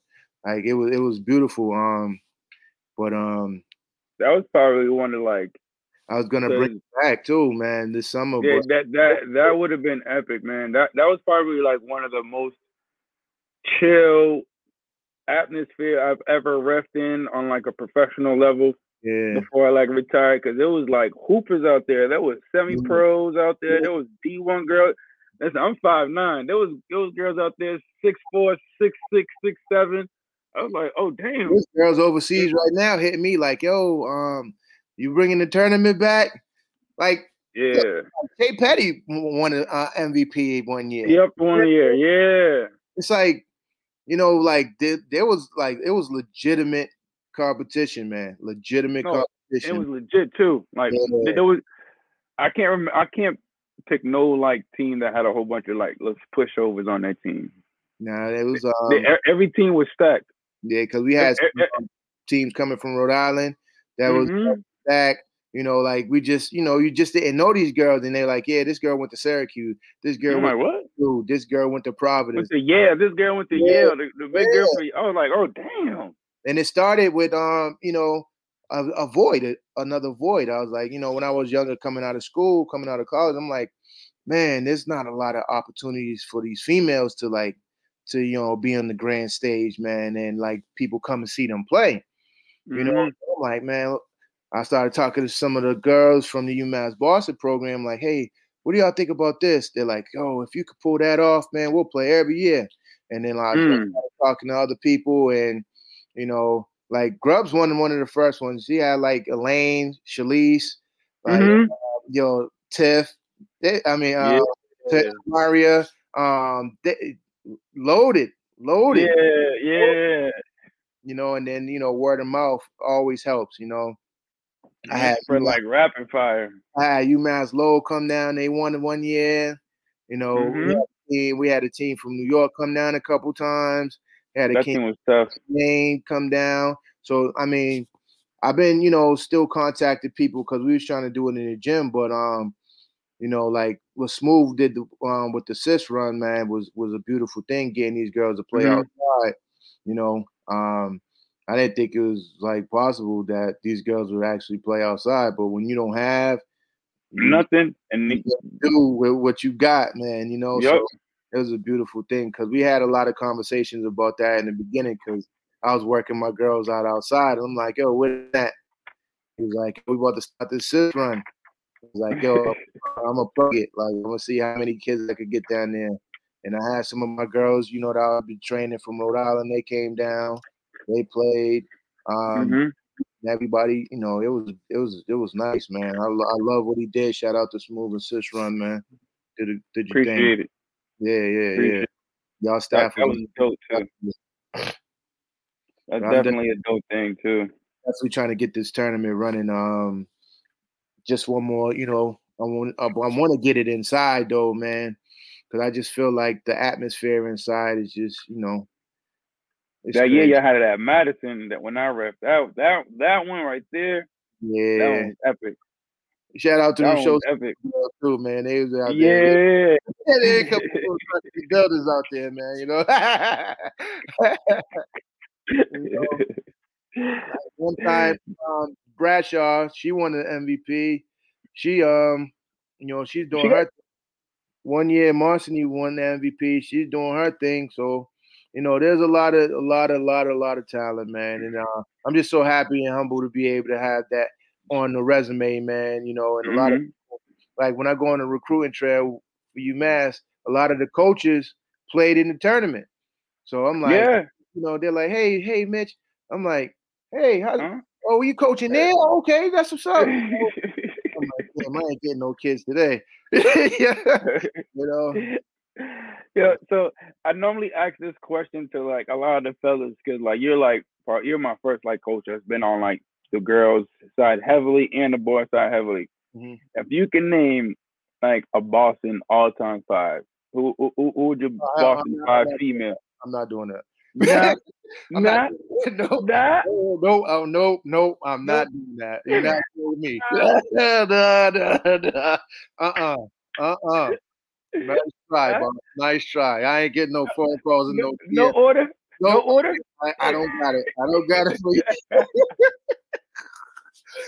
Like it was, it was beautiful. Um, But um, that was probably one of like I was gonna bring it back too, man. This summer, yeah, was, that that that would have been epic, man. That that was probably like one of the most chill atmosphere I've ever reffed in on like a professional level. Yeah. Before I like retired, because it was like hoopers out there. There was semi pros out there. There was D one girls. Listen, I'm five nine. There was those girls out there six four, six six, six seven. I was like, oh damn. Those girls overseas right now hit me like, yo, um, you bringing the tournament back? Like, yeah. Yo, Jay Petty won an uh, M V P one year. Yep, one year. Yeah. It's like, you know, like there, there was like it was legitimate competition, man. Legitimate no, competition. It was legit too. Like yeah. there was, I can't remember. I can't pick no like team that had a whole bunch of like let's pushovers on that team. Nah, it was um, they, every team was stacked. Yeah, because we had some, um, teams coming from Rhode Island that mm-hmm. was stacked. You know, like we just, you know, you just didn't know these girls, and they're like, yeah, this girl went to Syracuse. This girl You're went like, what? to Duke. This girl went to Providence. Went to Yale. This girl went to yeah. Yale. The, the big yeah. girl. For, I was like, oh damn. And it started with, um, you know, a, a void, another void. I was like, you know, when I was younger, coming out of school, coming out of college, I'm like, man, there's not a lot of opportunities for these females to like, to, you know, be on the grand stage, man. And like people come and see them play, you mm-hmm. know, I'm like, man, I started talking to some of the girls from the UMass Boston program. Like, hey, what do y'all think about this? They're like, oh, if you could pull that off, man, we'll play every year. And then like, mm. I started talking to other people and, you know, like Grubbs won one of the first ones. She had like Elaine, Shalise, like mm-hmm. uh, yo Tiff. They, I mean, uh, yeah. Tiff, Maria. Um, they, loaded, loaded. Yeah, yeah. You know, and then you know, word of mouth always helps. You know, I had for UMass, like rapid fire. I had UMass Lowell come down. They won in one year. You know, mm-hmm. we, had we had a team from New York come down a couple times. Yeah, that team was tough. Name come down. So I mean, I've been, you know, still contacted people because we was trying to do it in the gym, but um, you know, like what Smooth did the, um with the Sisrun, man, was was a beautiful thing getting these girls to play mm-hmm. outside. You know, um, I didn't think it was like possible that these girls would actually play outside, but when you don't have nothing and you do with what you got, man, you know. Yep. So, it was a beautiful thing because we had a lot of conversations about that in the beginning because I was working my girls out outside. I'm like, yo, where's that? He was like, we about to start this sis run. I was like, yo, I'm going to plug it. Like, I'm going to see how many kids I could get down there. And I had some of my girls, you know, that I would be training from Rhode Island. They came down. They played. Um, mm-hmm. Everybody, you know, it was it was, it was nice, man. I, I love what he did. Shout out to Smooth and Sis Run, man. Did, a, did your Appreciate thing. Appreciate it. Yeah, yeah, yeah. Y'all staff that, that was dope too. That's definitely a dope thing too. Definitely trying to get this tournament running. Um, just one more, you know. I want, I want to get it inside though, man, because I just feel like the atmosphere inside is just, you know. That crazy. Year y'all had it at Madison. That when I ref that that that one right there. Yeah, that one was epic. Shout out to that them shows too, man. They was out there. Yeah, yeah they had a couple of builders out there, man. You know, you know? Like one time um, Bradshaw, she won the M V P. She, um, you know, she's doing she her. Th- one year, Marcini won the M V P. She's doing her thing. So, you know, there's a lot of, a lot, a lot, a lot of talent, man. And uh, I'm just so happy and humble to be able to have that on the resume, man, you know, and mm-hmm. a lot of people, like when I go on the recruiting trail for UMass, a lot of the coaches played in the tournament. So I'm like, yeah. you know, they're like, hey, hey, Mitch. I'm like, hey, how's, huh? oh, you coaching there? Okay, that's what's up. I'm like, damn, I ain't getting no kids today. yeah. You know? Yeah, so I normally ask this question to like a lot of the fellas because like you're like, you're my first like coach that's been on like the girls' side heavily and the boys' side heavily. Mm-hmm. If you can name like a Boston all-time five, who who, who would your no, Boston not, five I'm female? I'm not doing that. Not, not, not no, that. No, no, oh, no, no, I'm not doing that. You're not doing me. Uh uh-uh, uh uh. Nice try, bro. Nice try. I ain't getting no phone calls and no. No, no order. No, no order. I, I don't got it. I don't got it.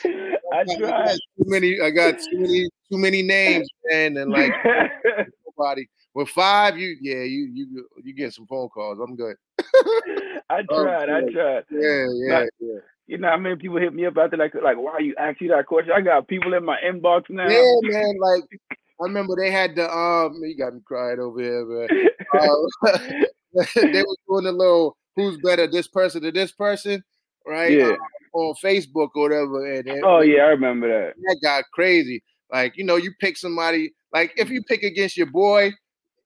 I tried. I got too many. I got too many. Too many names, man, and like nobody. With five, you yeah, you you you get some phone calls. I'm good. I tried. I tried. Yeah, yeah, like, yeah. You know how many people hit me up after that? Like, why are you asking that question? I got people in my inbox now. Yeah, man. Like, I remember they had the um. You got me crying over here, man. Uh, they were doing the little who's better, this person to this person, right? Yeah. Um, on Facebook or whatever. And, and oh yeah, I remember that. That got crazy. Like, you know, you pick somebody. Like, if you pick against your boy,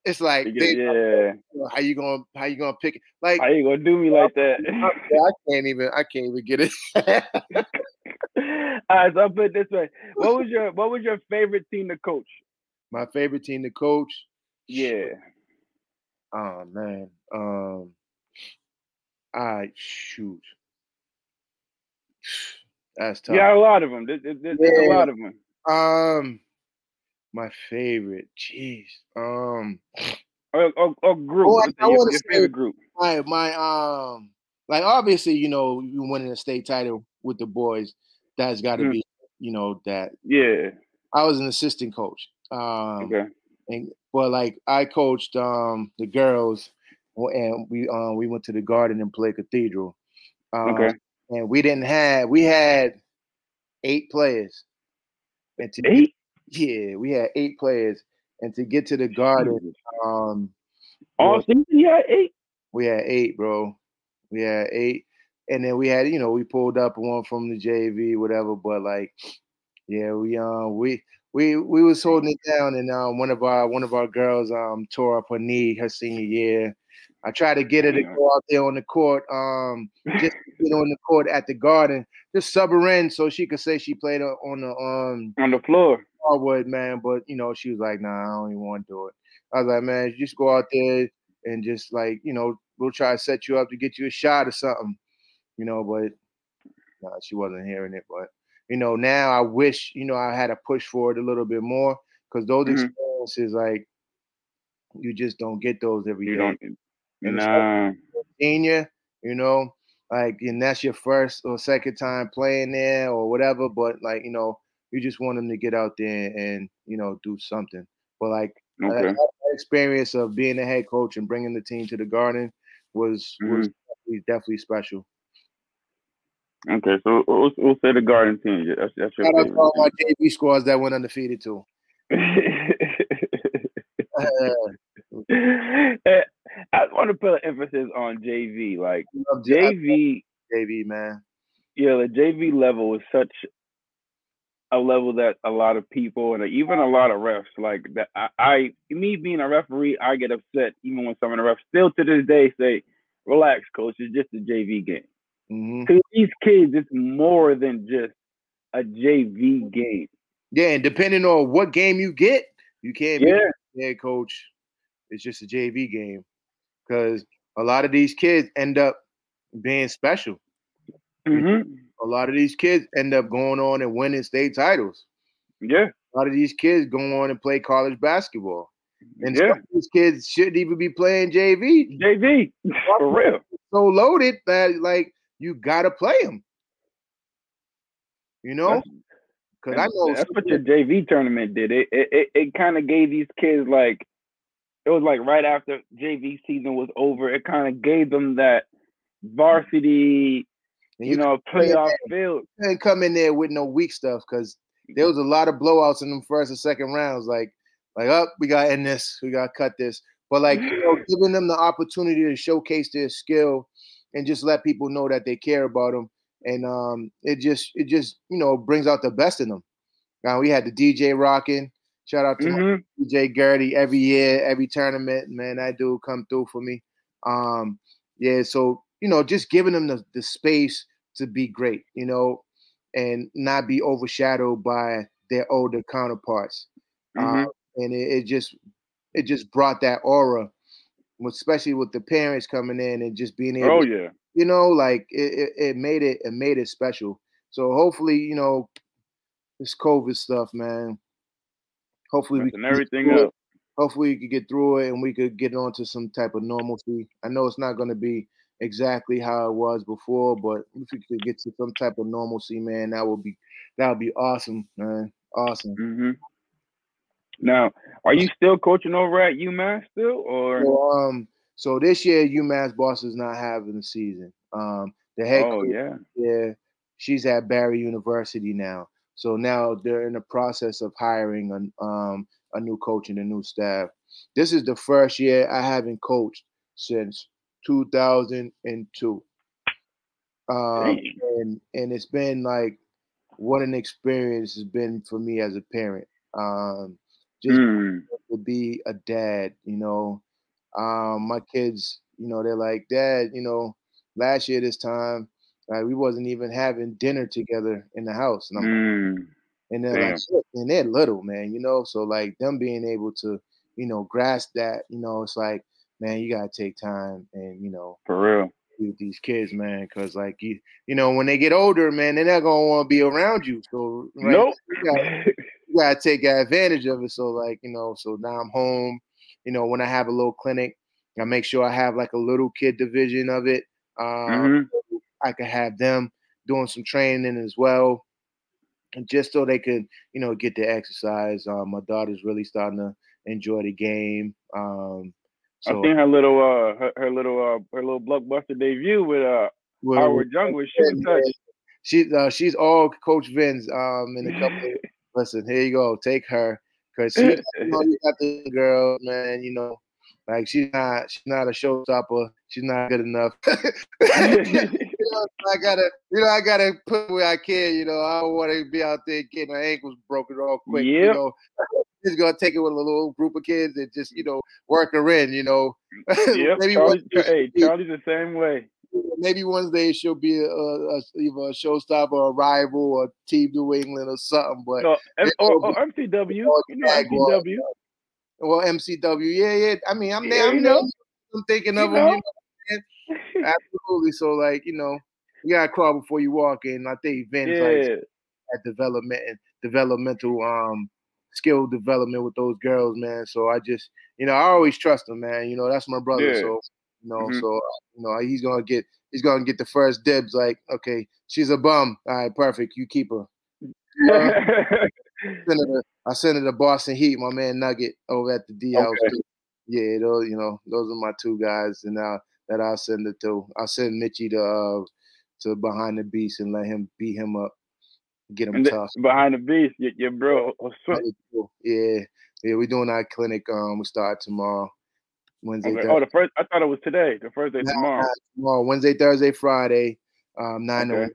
it's like, they, yeah, how you gonna how you gonna pick it? Like, how you gonna do me like that? I can't even I can't even get it. All right, so I'll put it this way. What was your what was your favorite team to coach? My favorite team to coach? Yeah. Oh man. Um I shoot. That's tough. Yeah, a lot of them. There's, there's, there's yeah. a lot of them. Um, my favorite, jeez. Um, or, or, or group. Oh, I, I want to say group. My, my um, like obviously, you know, you winning a state title with the boys. That's got to mm. be, you know, that. Yeah. I was an assistant coach. Um, okay. And but like I coached um the girls, and we um we went to the Garden and played Cathedral. Um, okay. And we didn't have, we had eight players. And to eight? Get, yeah, we had eight players. And to get to the Garden. Um, All season you had eight? We had eight, bro. We had eight. And then we had, you know, we pulled up one from the J V, whatever. But, like, yeah, we um, we we we was holding it down. And um, one of our one of our girls um tore up her knee her senior year. I tried to get her to go out there on the court, um, just to get on the court at the Garden, just sub her in so she could say she played on the um on the floor. Hardwood, man, but you know she was like, "Nah, I don't even want to do it." I was like, "Man, just go out there and just like you know, we'll try to set you up to get you a shot or something, you know." But no, nah, she wasn't hearing it. But you know, now I wish you know I had to push for it a little bit more because those mm-hmm. experiences, like, you just don't get those every you day. Don't. And nah. Senior, you know, like, and that's your first or second time playing there or whatever. But like, you know, you just want them to get out there and you know do something. But like, okay. that, that experience of being a head coach and bringing the team to the Garden was mm-hmm. was definitely, definitely special. Okay, so we'll, we'll say the Garden team. That's, that's your favorite. Shout out to all my J V squads that went undefeated too. uh, I want to put an emphasis on J V. Like, J V, J V, man. Yeah, the J V level is such a level that a lot of people and even a lot of refs, like, that. I, I me being a referee, I get upset even when some of the refs still to this day say, "Relax, coach, it's just a J V game." Because mm-hmm. these kids, it's more than just a J V game. Yeah, and depending on what game you get, you can't yeah. be head coach. It's just a J V game. Because a lot of these kids end up being special. Mm-hmm. A lot of these kids end up going on and winning state titles. Yeah. A lot of these kids go on and play college basketball. And yeah. some of these kids shouldn't even be playing J V. J V. For real. So loaded that, like, you got to play them. You know? Because I know that's what your J V tournament did. It, it, it, it kind of gave these kids, like, it was like right after J V season was over, it kind of gave them that varsity, you, you know, playoff feel. You couldn't come in there with no weak stuff because there was a lot of blowouts in the first and second rounds. Like, like, oh, we got to end this. We got to cut this. But, like, you know, giving them the opportunity to showcase their skill and just let people know that they care about them. And um, it just, it just, you know, brings out the best in them. Now, we had the D J rocking. Shout out to mm-hmm. D J Gertie every year, every tournament, man. That dude come through for me. Um, yeah, so you know, just giving them the, the space to be great, you know, and not be overshadowed by their older counterparts. Mm-hmm. Um, and it, it just it just brought that aura, especially with the parents coming in and just being able. Oh yeah. You know, like it, it, it made it it made it special. So hopefully, you know, this COVID stuff, man. Hopefully we, and everything up. Hopefully we could get through it and we could get on to some type of normalcy. I know it's not going to be exactly how it was before, but if we could get to some type of normalcy, man, that would be that would be awesome, man. Awesome. Mm-hmm. Now, are you still coaching over at UMass still, or? Well, um, so this year UMass Boston is not having the season. Um, the head oh, coach, yeah, yeah, she's at Barry University now. So now they're in the process of hiring an, um, a new coach and a new staff. This is the first year I haven't coached since two thousand two. Um, and, and it's been like, what an experience has been for me as a parent. Um, just mm. to be a dad, you know, um, my kids, you know, they're like, Dad, you know, last year this time, like, we wasn't even having dinner together in the house. And, I'm mm. like, and they're Damn. like, shit. And they're little, man, you know? So like them being able to, you know, grasp that, you know, it's like, man, you got to take time and, you know, for real with these kids, man, because like, you, you know, when they get older, man, they're not going to want to be around you. So right? nope. you gotta, you got to take advantage of it. So like, you know, so now I'm home, you know, when I have a little clinic, I make sure I have like a little kid division of it. Um, mm-hmm. so I could have them doing some training as well. And just so they could, you know, get the exercise. Uh, my daughter's really starting to enjoy the game. Um, so, I think her little, uh, her, her little, uh, her little blockbuster debut with uh, well, Howard Jungle. She was touched. She's uh, she's all Coach Vin's um, in a couple. Of, listen, here you go, take her because she, you know, you got the girl, man. You know, like she's not, she's not a showstopper. She's not good enough. You know, I gotta, you know, I gotta put where I can. You know, I don't want to be out there getting my ankles broken all quick. Yep. You know, just gonna take it with a little group of kids and just, you know, work her in. You know, yep. Maybe Charlie's, one, hey, Charlie's the same way. Maybe one day she'll be a, a, either a showstopper, or a rival, or Team New England, or something. But no, M- or, or M C W, you know, M C W. Well, M C W, yeah, yeah. I mean, I'm there. Yeah, I'm, there. I'm thinking of them. Absolutely. So, like, you know, you gotta crawl before you walk in. I think Vin's yeah. like at development and developmental um skill development with those girls, man. So I just, you know, I always trust him, man. You know, that's my brother. Yeah. So you know, mm-hmm. so you know, he's gonna get he's gonna get the first dibs. Like, okay, she's a bum. All right, perfect. You keep her. Um, I sent her to Boston Heat, my man Nugget over at the D L. Okay. Yeah, those, you know, those are my two guys, and now. That I'll send it to. I'll send Mitchie to uh, to Behind the Beast and let him beat him up, get him tough. Behind the Beast, your, your bro. Yeah, yeah. We're doing our clinic. Um, we start tomorrow, Wednesday. Okay. Oh, the first. I thought it was today. The first day no, tomorrow. No, tomorrow, Wednesday, Thursday, Friday, um, nine. Okay.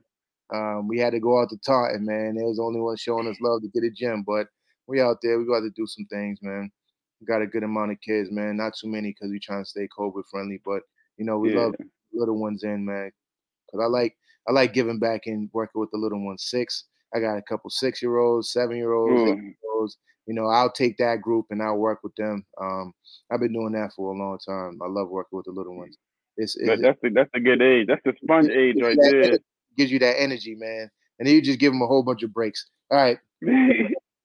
Um, we had to go out to Taunton, man. They was the only one showing us love to get a gym, but we out there. We got to do some things, man. We got a good amount of kids, man. Not too many because we trying to stay COVID friendly, but. You know, we yeah. love little ones in, man, because I like I like giving back and working with the little ones. Six, I got a couple six-year-olds, seven-year-olds, mm. eight-year-olds. You know, I'll take that group and I'll work with them. Um, I've been doing that for a long time. I love working with the little ones. It's, it's that's a, that's a good age. That's the sponge age right there. Energy, gives you that energy, man. And then you just give them a whole bunch of breaks. All right. All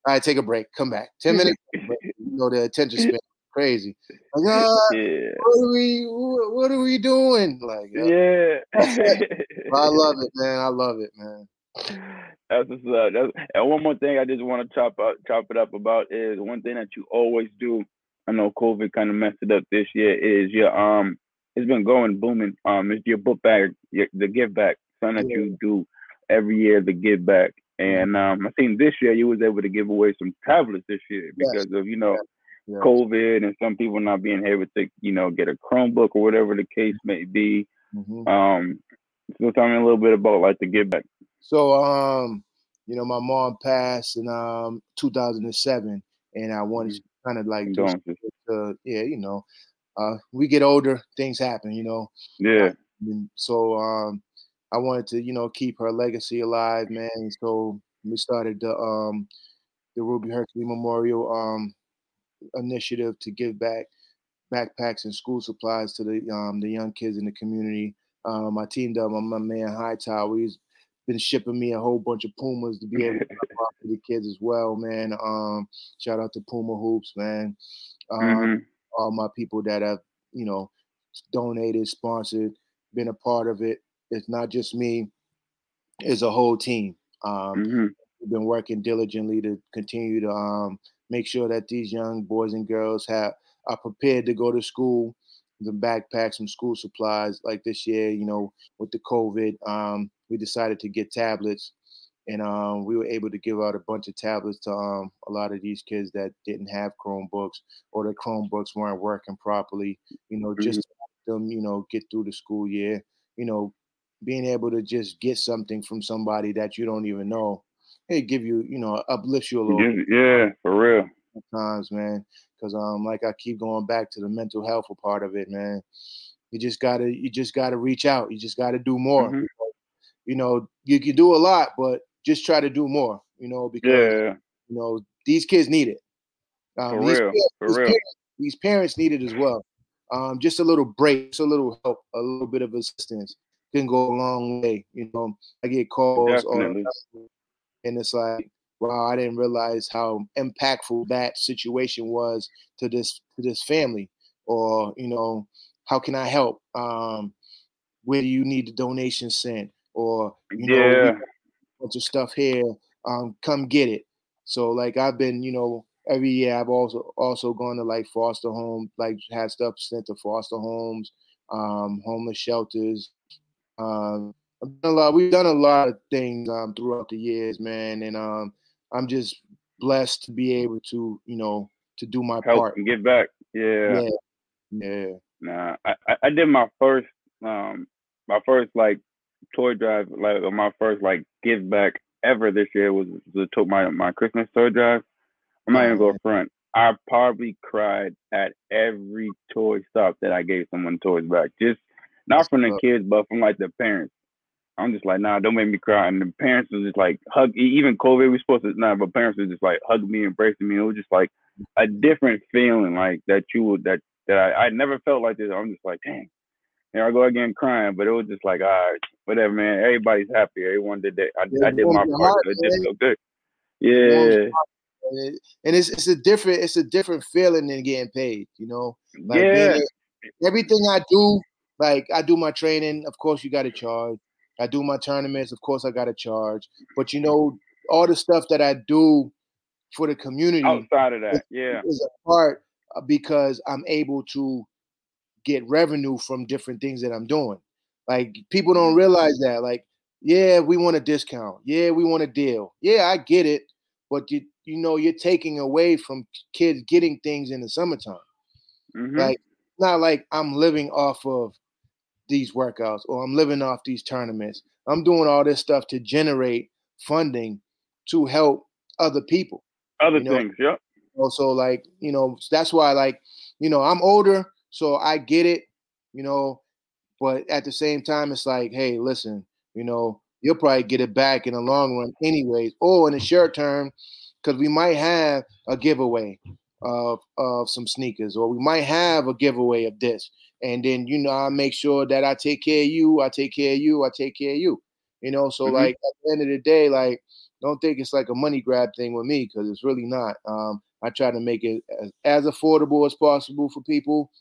right, take a break. Come back. Ten minutes. You know, the attention span. Crazy. Like, uh, yeah. What are we? What are we doing? Like, uh, yeah. I love it, man. I love it, man. That's what's up. That's, and one more thing, I just want to chop up, chop it up about is one thing that you always do. I know COVID kind of messed it up this year. Is your um, it's been going booming. Um, it's your book bag, your, the give back, something that yeah. you do every year, the give back. And um, I think this year you was able to give away some tablets this year because yes. of you know. Yeah. Yes. COVID and some people not being able to, you know, get a Chromebook or whatever the case may be. Mm-hmm. Um, so tell me a little bit about like the give back. So, um, you know, my mom passed in um, two thousand seven, and I wanted to kind of like, uh, yeah, you know, uh, we get older, things happen, you know. Yeah. And so um, I wanted to, you know, keep her legacy alive, man. And so we started the um, the Ruby Hercules Memorial. Um, initiative to give back backpacks and school supplies to the um the young kids in the community. Um I teamed up with my man Hightower. He's been shipping me a whole bunch of Pumas to be able to help out to the kids as well, man. Um shout out to Puma Hoops, man. Um mm-hmm. All my people that have, you know, donated, sponsored, been a part of it. It's not just me. It's a whole team. Um, mm-hmm. We've been working diligently to continue to um, make sure that these young boys and girls have are prepared to go to school, the backpacks, some school supplies. Like this year, you know, with the COVID, um, we decided to get tablets, and um, we were able to give out a bunch of tablets to um, a lot of these kids that didn't have Chromebooks, or their Chromebooks weren't working properly, you know, mm-hmm. just to help them, you know, get through the school year, you know, being able to just get something from somebody that you don't even know. It give you, you know, uplifts you a little. Yeah, yeah, for real. Sometimes, man, because um, like I keep going back to the mental health part of it, man. You just gotta, you just gotta reach out. You just gotta do more. Mm-hmm. You know, you can do a lot, but just try to do more. You know, because yeah. you know these kids need it. Um, for these real, kids, for these real. Parents, these parents need it as well. Um, just a little break, just a little help, a little bit of assistance can go a long way. You know, I get calls on. And it's like, wow, I didn't realize how impactful that situation was to this to this family. Or, you know, how can I help? Um, where do you need the donation sent? Or, you yeah. know, a bunch of stuff here. Um, come get it. So, like, I've been, you know, every year I've also also gone to, like, foster homes, like, had stuff sent to foster homes, um, homeless shelters, um, I've done a lot, we've done a lot of things um, throughout the years, man, and um, I'm just blessed to be able to, you know, to do my help part and get back. Yeah, yeah. yeah. Nah, I, I did my first, um, my first like toy drive, like my first like give back ever this year was took my my Christmas toy drive. I'm not even gonna front. I probably cried at every toy stop that I gave someone toys back, just not That's from the up. kids, but from like the parents. I'm just like, nah, don't make me cry. And the parents was just like, hug, even COVID, we supposed to, nah, but parents was just like, hug me, embracing me. It was just like a different feeling, like that you would, that, that I, I never felt like this. I'm just like, dang. Here I go again crying, but it was just like, all right, whatever, man. Everybody's happy. Everyone did that. I, yeah, I did my part, heart, so it did so good. Yeah. And it's it's a different, it's a different feeling than getting paid, you know? Like, yeah. Man, everything I do, like I do my training, of course you got to charge. I do my tournaments. Of course, I got to charge. But, you know, all the stuff that I do for the community outside of that is, yeah. is a part because I'm able to get revenue from different things that I'm doing. Like, people don't realize that. Like, yeah, we want a discount. Yeah, we want a deal. Yeah, I get it. But, you, you know, you're taking away from kids getting things in the summertime. Mm-hmm. Like, not like I'm living off of these workouts, or I'm living off these tournaments. I'm doing all this stuff to generate funding to help other people. Other you know? things, yeah. So, like, you know, that's why, like, you know, I'm older, so I get it, you know, but at the same time, it's like, hey, listen, you know, you'll probably get it back in the long run anyways, or in the short term, because we might have a giveaway of of some sneakers, or we might have a giveaway of this. And then, you know, I make sure that I take care of you, I take care of you, I take care of you. You know, so, mm-hmm. like, at the end of the day, like, don't think it's like a money grab thing with me, because it's really not. Um, I try to make it as, as affordable as possible for people.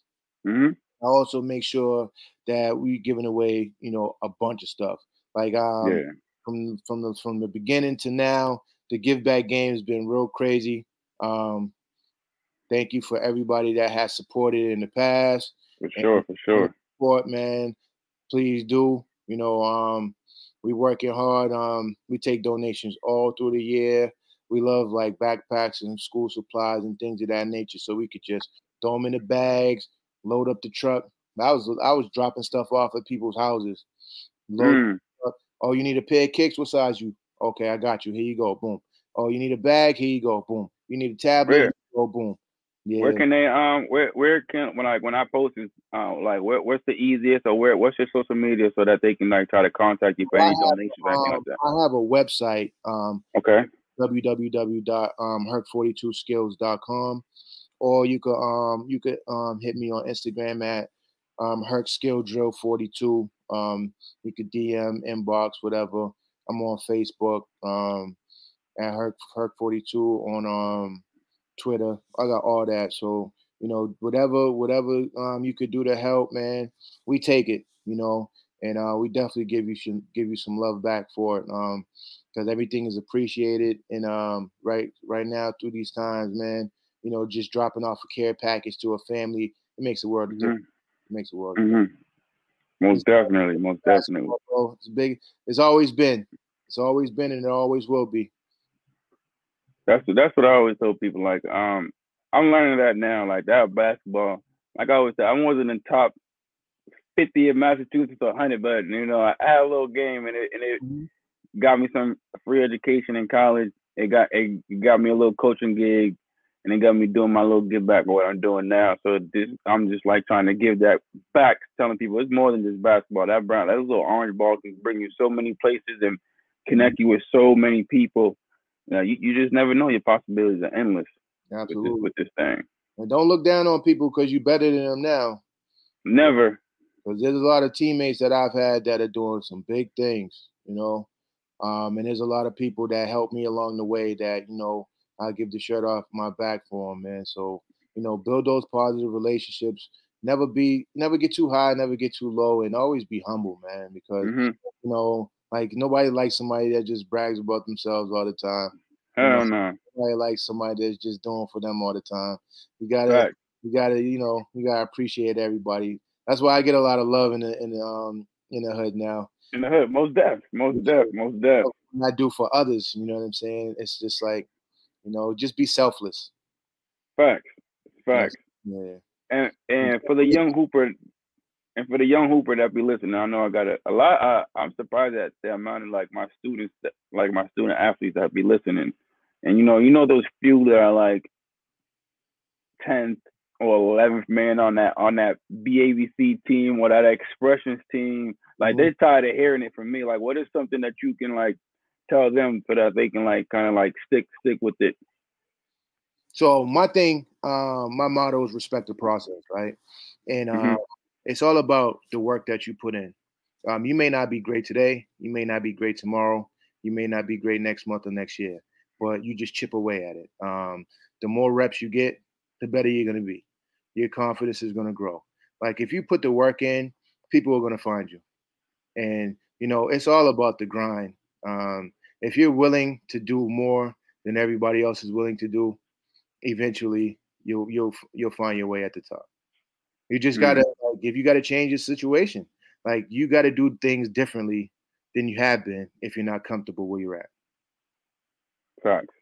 Mm-hmm. I also make sure that we're giving away, you know, a bunch of stuff. Like, um, yeah. from from the from the beginning to now, the Give Back game has been real crazy. Um, thank you for everybody that has supported in the past. For sure, for sure. Support, man. Please do. You know, um, we working hard. Um, we take donations all through the year. We love, like, backpacks and school supplies and things of that nature, so we could just throw them in the bags, load up the truck. I was I was dropping stuff off at people's houses. Load mm. up. Oh, you need a pair of kicks? What size you? Okay, I got you. Here you go. Boom. Oh, you need a bag? Here you go. Boom. You need a tablet? Here you go. Boom. Yeah. Where can they um where where can when I when I post this uh, like where, what's the easiest or where what's your social media so that they can like try to contact you for any donations or anything like that? I have a website um okay w w w dot herc forty two skills dot com, or you could um you could um hit me on Instagram at um herc skill drill forty two. Um you could D M, inbox, whatever. I'm on Facebook um at herc forty two, on um Twitter. I got all that. So, you know, whatever whatever um you could do to help, man, we take it. you know, and uh, we definitely give you some, give you some love back for it, because um, everything is appreciated. And um, right right now through these times, man, you know, just dropping off a care package to a family, it makes a world of difference. Mm-hmm. It makes a world of difference. Mm-hmm. Most it's definitely, most definitely. Bro. It's big. It's always been. It's always been, and it always will be. That's what, that's what I always tell people. Like, um, I'm learning that now. Like, that basketball, like I always say, I wasn't in top fifty in Massachusetts or one hundred, but, you know, I had a little game, and it, and it mm-hmm. got me some free education in college. It got it got me a little coaching gig, and it got me doing my little give back of what I'm doing now. So this, I'm just, like, trying to give that back, telling people it's more than just basketball. That brown, that little orange ball can bring you so many places and connect you with so many people. You know, you, you just never know. Your possibilities are endless. Absolutely. With this, with this thing. And don't look down on people because you're better than them now. Never. Because there's a lot of teammates that I've had that are doing some big things, you know. Um, and there's a lot of people that helped me along the way that, you know, I give the shirt off my back for them, man. So, you know, build those positive relationships. Never be, never get too high, never get too low, and always be humble, man. Because, mm-hmm. you know, like, nobody likes somebody that just brags about themselves all the time. Hell you know, no. Nobody likes somebody that's just doing for them all the time. You gotta, right. you gotta, you know, you gotta appreciate everybody. That's why I get a lot of love in the in the um in the hood now. In the hood, most deaf, most deaf, most deaf. I do for others. You know what I'm saying? It's just like, you know, just be selfless. Facts, facts. Yeah. And and for the young hooper. And for the young hooper that be listening, I know I got a, a lot. I, I'm surprised at the amount of like my students, that, like my student athletes that be listening. And you know, you know those few that are like tenth or eleventh man on that on that B A B C team or that Expressions team. Like mm-hmm. they're tired of hearing it from me. Like, what is something that you can like tell them so that they can like kind of like stick stick with it? So my thing, uh, my motto is respect the process, right? And. Uh, mm-hmm. It's all about the work that you put in. Um, you may not be great today. You may not be great tomorrow. You may not be great next month or next year, but you just chip away at it. Um, the more reps you get, the better you're going to be. Your confidence is going to grow. Like if you put the work in, people are going to find you. And, you know, it's all about the grind. Um, if you're willing to do more than everybody else is willing to do, eventually you'll, you'll, you'll find your way at the top. You just got to, like, if you got to change your situation, like you got to do things differently than you have been if you're not comfortable where you're at. Facts.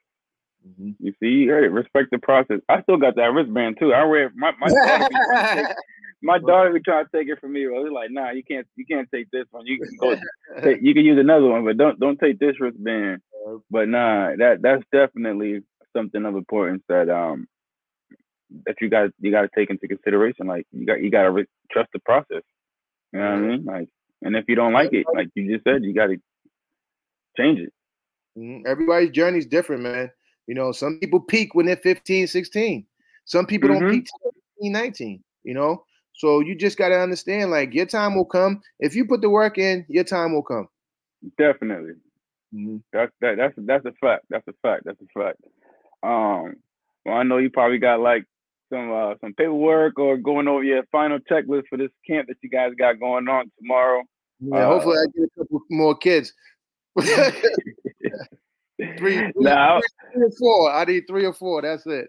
Mm-hmm. You see, you heard it. Respect the process. I still got that wristband too. I wear my my daughter be trying to take, my daughter be trying to take it from me. They're like, nah, you can't you can't take this one. You can go take, you can use another one, but don't don't take this wristband. But nah, that that's definitely something of importance that um. that you got you got to take into consideration. Like you got you got to re- trust the process. You know what I mean? Like, and if you don't like it, like you just said, you got to change it. Mm-hmm. Everybody's journey is different, man. You know, some people peak when they're fifteen, sixteen. Some people mm-hmm. don't peak till eighteen, nineteen, you know? So you just got to understand, like, your time will come. If you put the work in, your time will come. Definitely. Mm-hmm. That's that, that's that's a fact. That's a fact. That's a fact. Um, well, I know you probably got like some uh, some paperwork or going over your final checklist for this camp that you guys got going on tomorrow. Yeah, uh, hopefully I get a couple more kids. three, nah, three, three or four. I need three or four. That's it.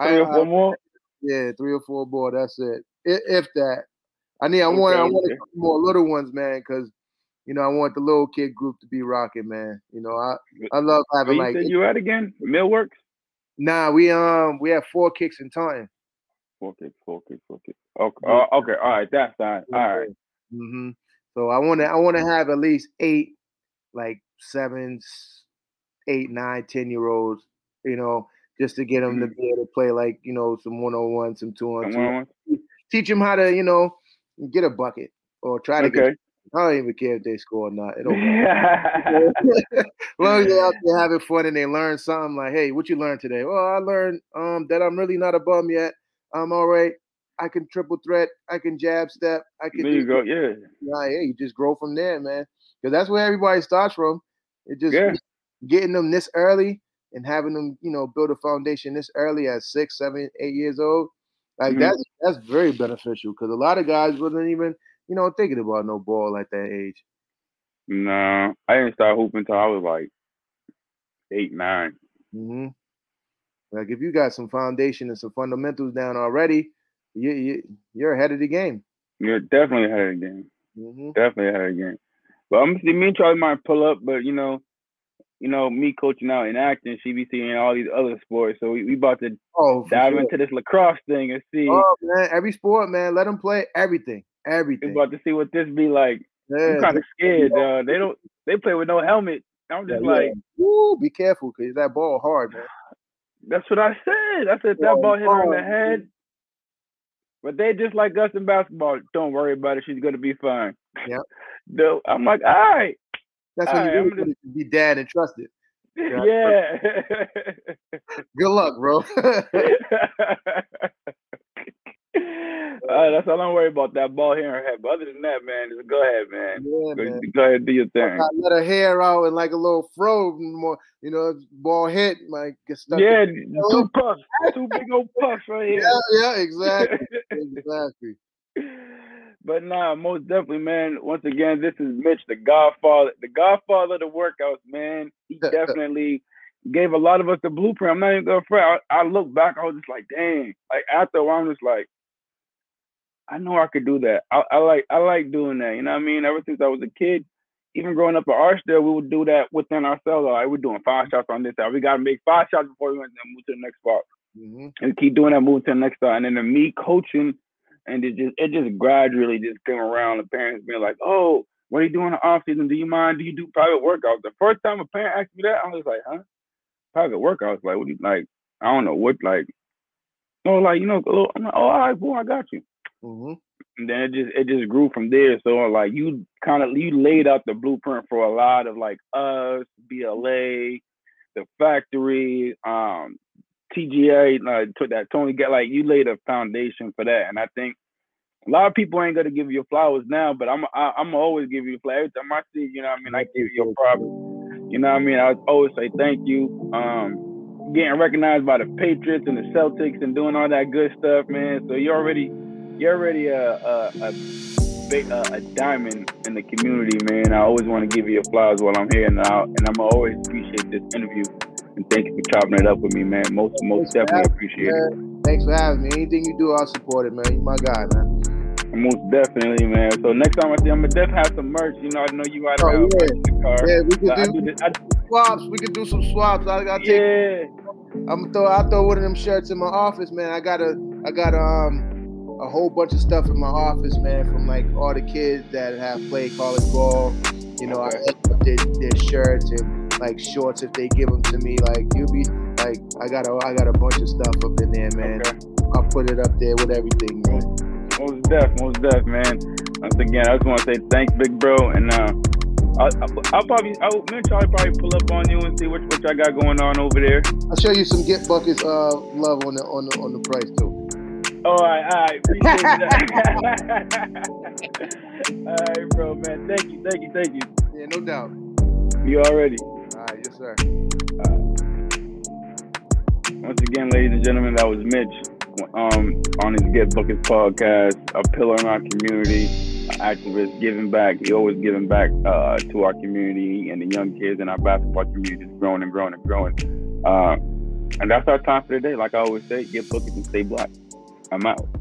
Three I, or four I, more? Yeah, three or four more. That's it. If, if that. I need. I okay, want. I want yeah. more little ones, man, because you know I want the little kid group to be rocking, man. You know, I I love having you like. Said you at again? Millworks? Nah, we um we have four kicks in Taunton. Four kicks, four kicks, four kicks. Okay, uh, okay, all right, that's fine. All right. Mm-hmm. So I want to, I want to have at least eight, like seven, eight, nine, ten year olds. You know, just to get them mm-hmm. to be able to play like you know some one on one, some two on two. Teach them how to you know get a bucket or try to okay. get. I don't even care if they score or not. It don't matter. As long as they're out there having fun and they learn something like, hey, what you learned today? Well, I learned um, that I'm really not a bum yet. I'm all right. I can triple threat. I can jab step. I can. There you go. Yeah. Nah, yeah. You just grow from there, man. Because that's where everybody starts from. It just yeah. getting them this early and having them, you know, build a foundation this early at six, seven, eight years old. Like mm-hmm. that's that's very beneficial because a lot of guys wouldn't even you know, thinking about no ball at that age? No, I didn't start hooping until I was like eight, nine. Mm-hmm. Like, if you got some foundation and some fundamentals down already, you, you, you're ahead of the game. You're definitely ahead of the game. Mm-hmm. Definitely ahead of the game. But I'm see, me and Charlie might pull up, but, you know, you know, me coaching out in Acton, she be seeing all these other sports. So we, we about to oh, dive sure. into this lacrosse thing and see. Oh, man, every sport, man. Let them play everything, everything. We're about to see what this be like. Yeah, I'm kind of scared. Uh, they don't. They play with no helmet. I'm just yeah, like, yeah. Woo, be careful, because that ball hard, man. That's what I said. I said, that ball hit her in the head. But they just like us in basketball. Don't worry about it. She's going to be fine. Yeah. No, I'm like, all right. That's all when right, you really gonna... be dad and trusted. Yeah. yeah. Good luck, bro. All right, that's all I'm worried about, that ball here in her head. But other than that, man, just go ahead, man. Yeah, go, man. Go ahead and do your thing. I let her hair out and like a little fro, more, you know, ball hit, like get stuck. Yeah, two puffs. Two big old puffs right here. Yeah, yeah, exactly. exactly. But nah, most definitely, man. Once again, this is Mitch, the Godfather, the Godfather of the workouts, man. He definitely gave a lot of us the blueprint. I'm not even gonna front. I, I look back, I was just like, dang. Like after a while, I'm just like, I know I could do that. I, I like, I like doing that. You know what I mean? Ever since I was a kid, even growing up at Archdale, we would do that within ourselves. Like we're doing five shots on this side. We gotta make five shots before we went and move to the next spot, mm-hmm. and keep doing that, move to the next spot, and then the me coaching. And it just it just gradually just came around. The parents being like, "Oh, what are you doing in the off season? Do you mind? Do you do private workouts?" The first time a parent asked me that, I was like, "Huh? Private workouts? Like what? Do you, like I don't know what? Like no, like you know, a little, I'm like, oh, all right, boy, I got you." Mm-hmm. And then it just it just grew from there. So like you kind of you laid out the blueprint for a lot of like us, B L A, the factory, um. T G A, uh, that Tony got, like you laid a foundation for that, and I think a lot of people ain't gonna give you flowers now, but I'm I, I'm always give you flowers. Every time I see, you know what I mean, I give you a problem. You know what I mean, I always say thank you. Um, getting recognized by the Patriots and the Celtics and doing all that good stuff, man. So you're already you're already a a, a, a diamond in the community, man. I always want to give you flowers while I'm here, and I and I'm always appreciate this interview. And thank you for chopping it up with me, man. Most, most Thanks definitely appreciate it. Thanks for having me. Anything you do, I'll support it, man. You my guy, man. Most definitely, man. So next time I see, I'm gonna definitely have some merch. You know, I know you out oh, around yeah. in the car. Yeah, we could so do, do, this, do swaps. We could do some swaps. I got yeah. I'm gonna throw. I throw one of them shirts in my office, man. I got a. I got a, um a whole bunch of stuff in my office, man, from like all the kids that have played college ball. You know, okay. I their, their shirts and. Like shorts, if they give them to me, like you be like, I got a, I got a bunch of stuff up in there, man. Okay. I'll put it up there with everything, man. Most deaf, most deaf, man. Once again, I just want to say thanks, big bro, and uh, I'll, I'll probably, I'll, me and Charlie probably pull up on you and see what what y'all got going on over there. I'll show you some Get Buckets uh love on the on the on the price too. All right, all right, appreciate that. All right, bro, man. Thank you, thank you, thank you. Yeah, no doubt. You already. All right, yes, sir. Uh, once again, ladies and gentlemen, that was Mitch um, on his Get Buckets podcast, a pillar in our community, an activist, giving back. He always giving back uh, to our community and the young kids in our basketball community is growing and growing and growing. Uh, and that's our time for the day. Like I always say, get buckets and stay black. I'm out.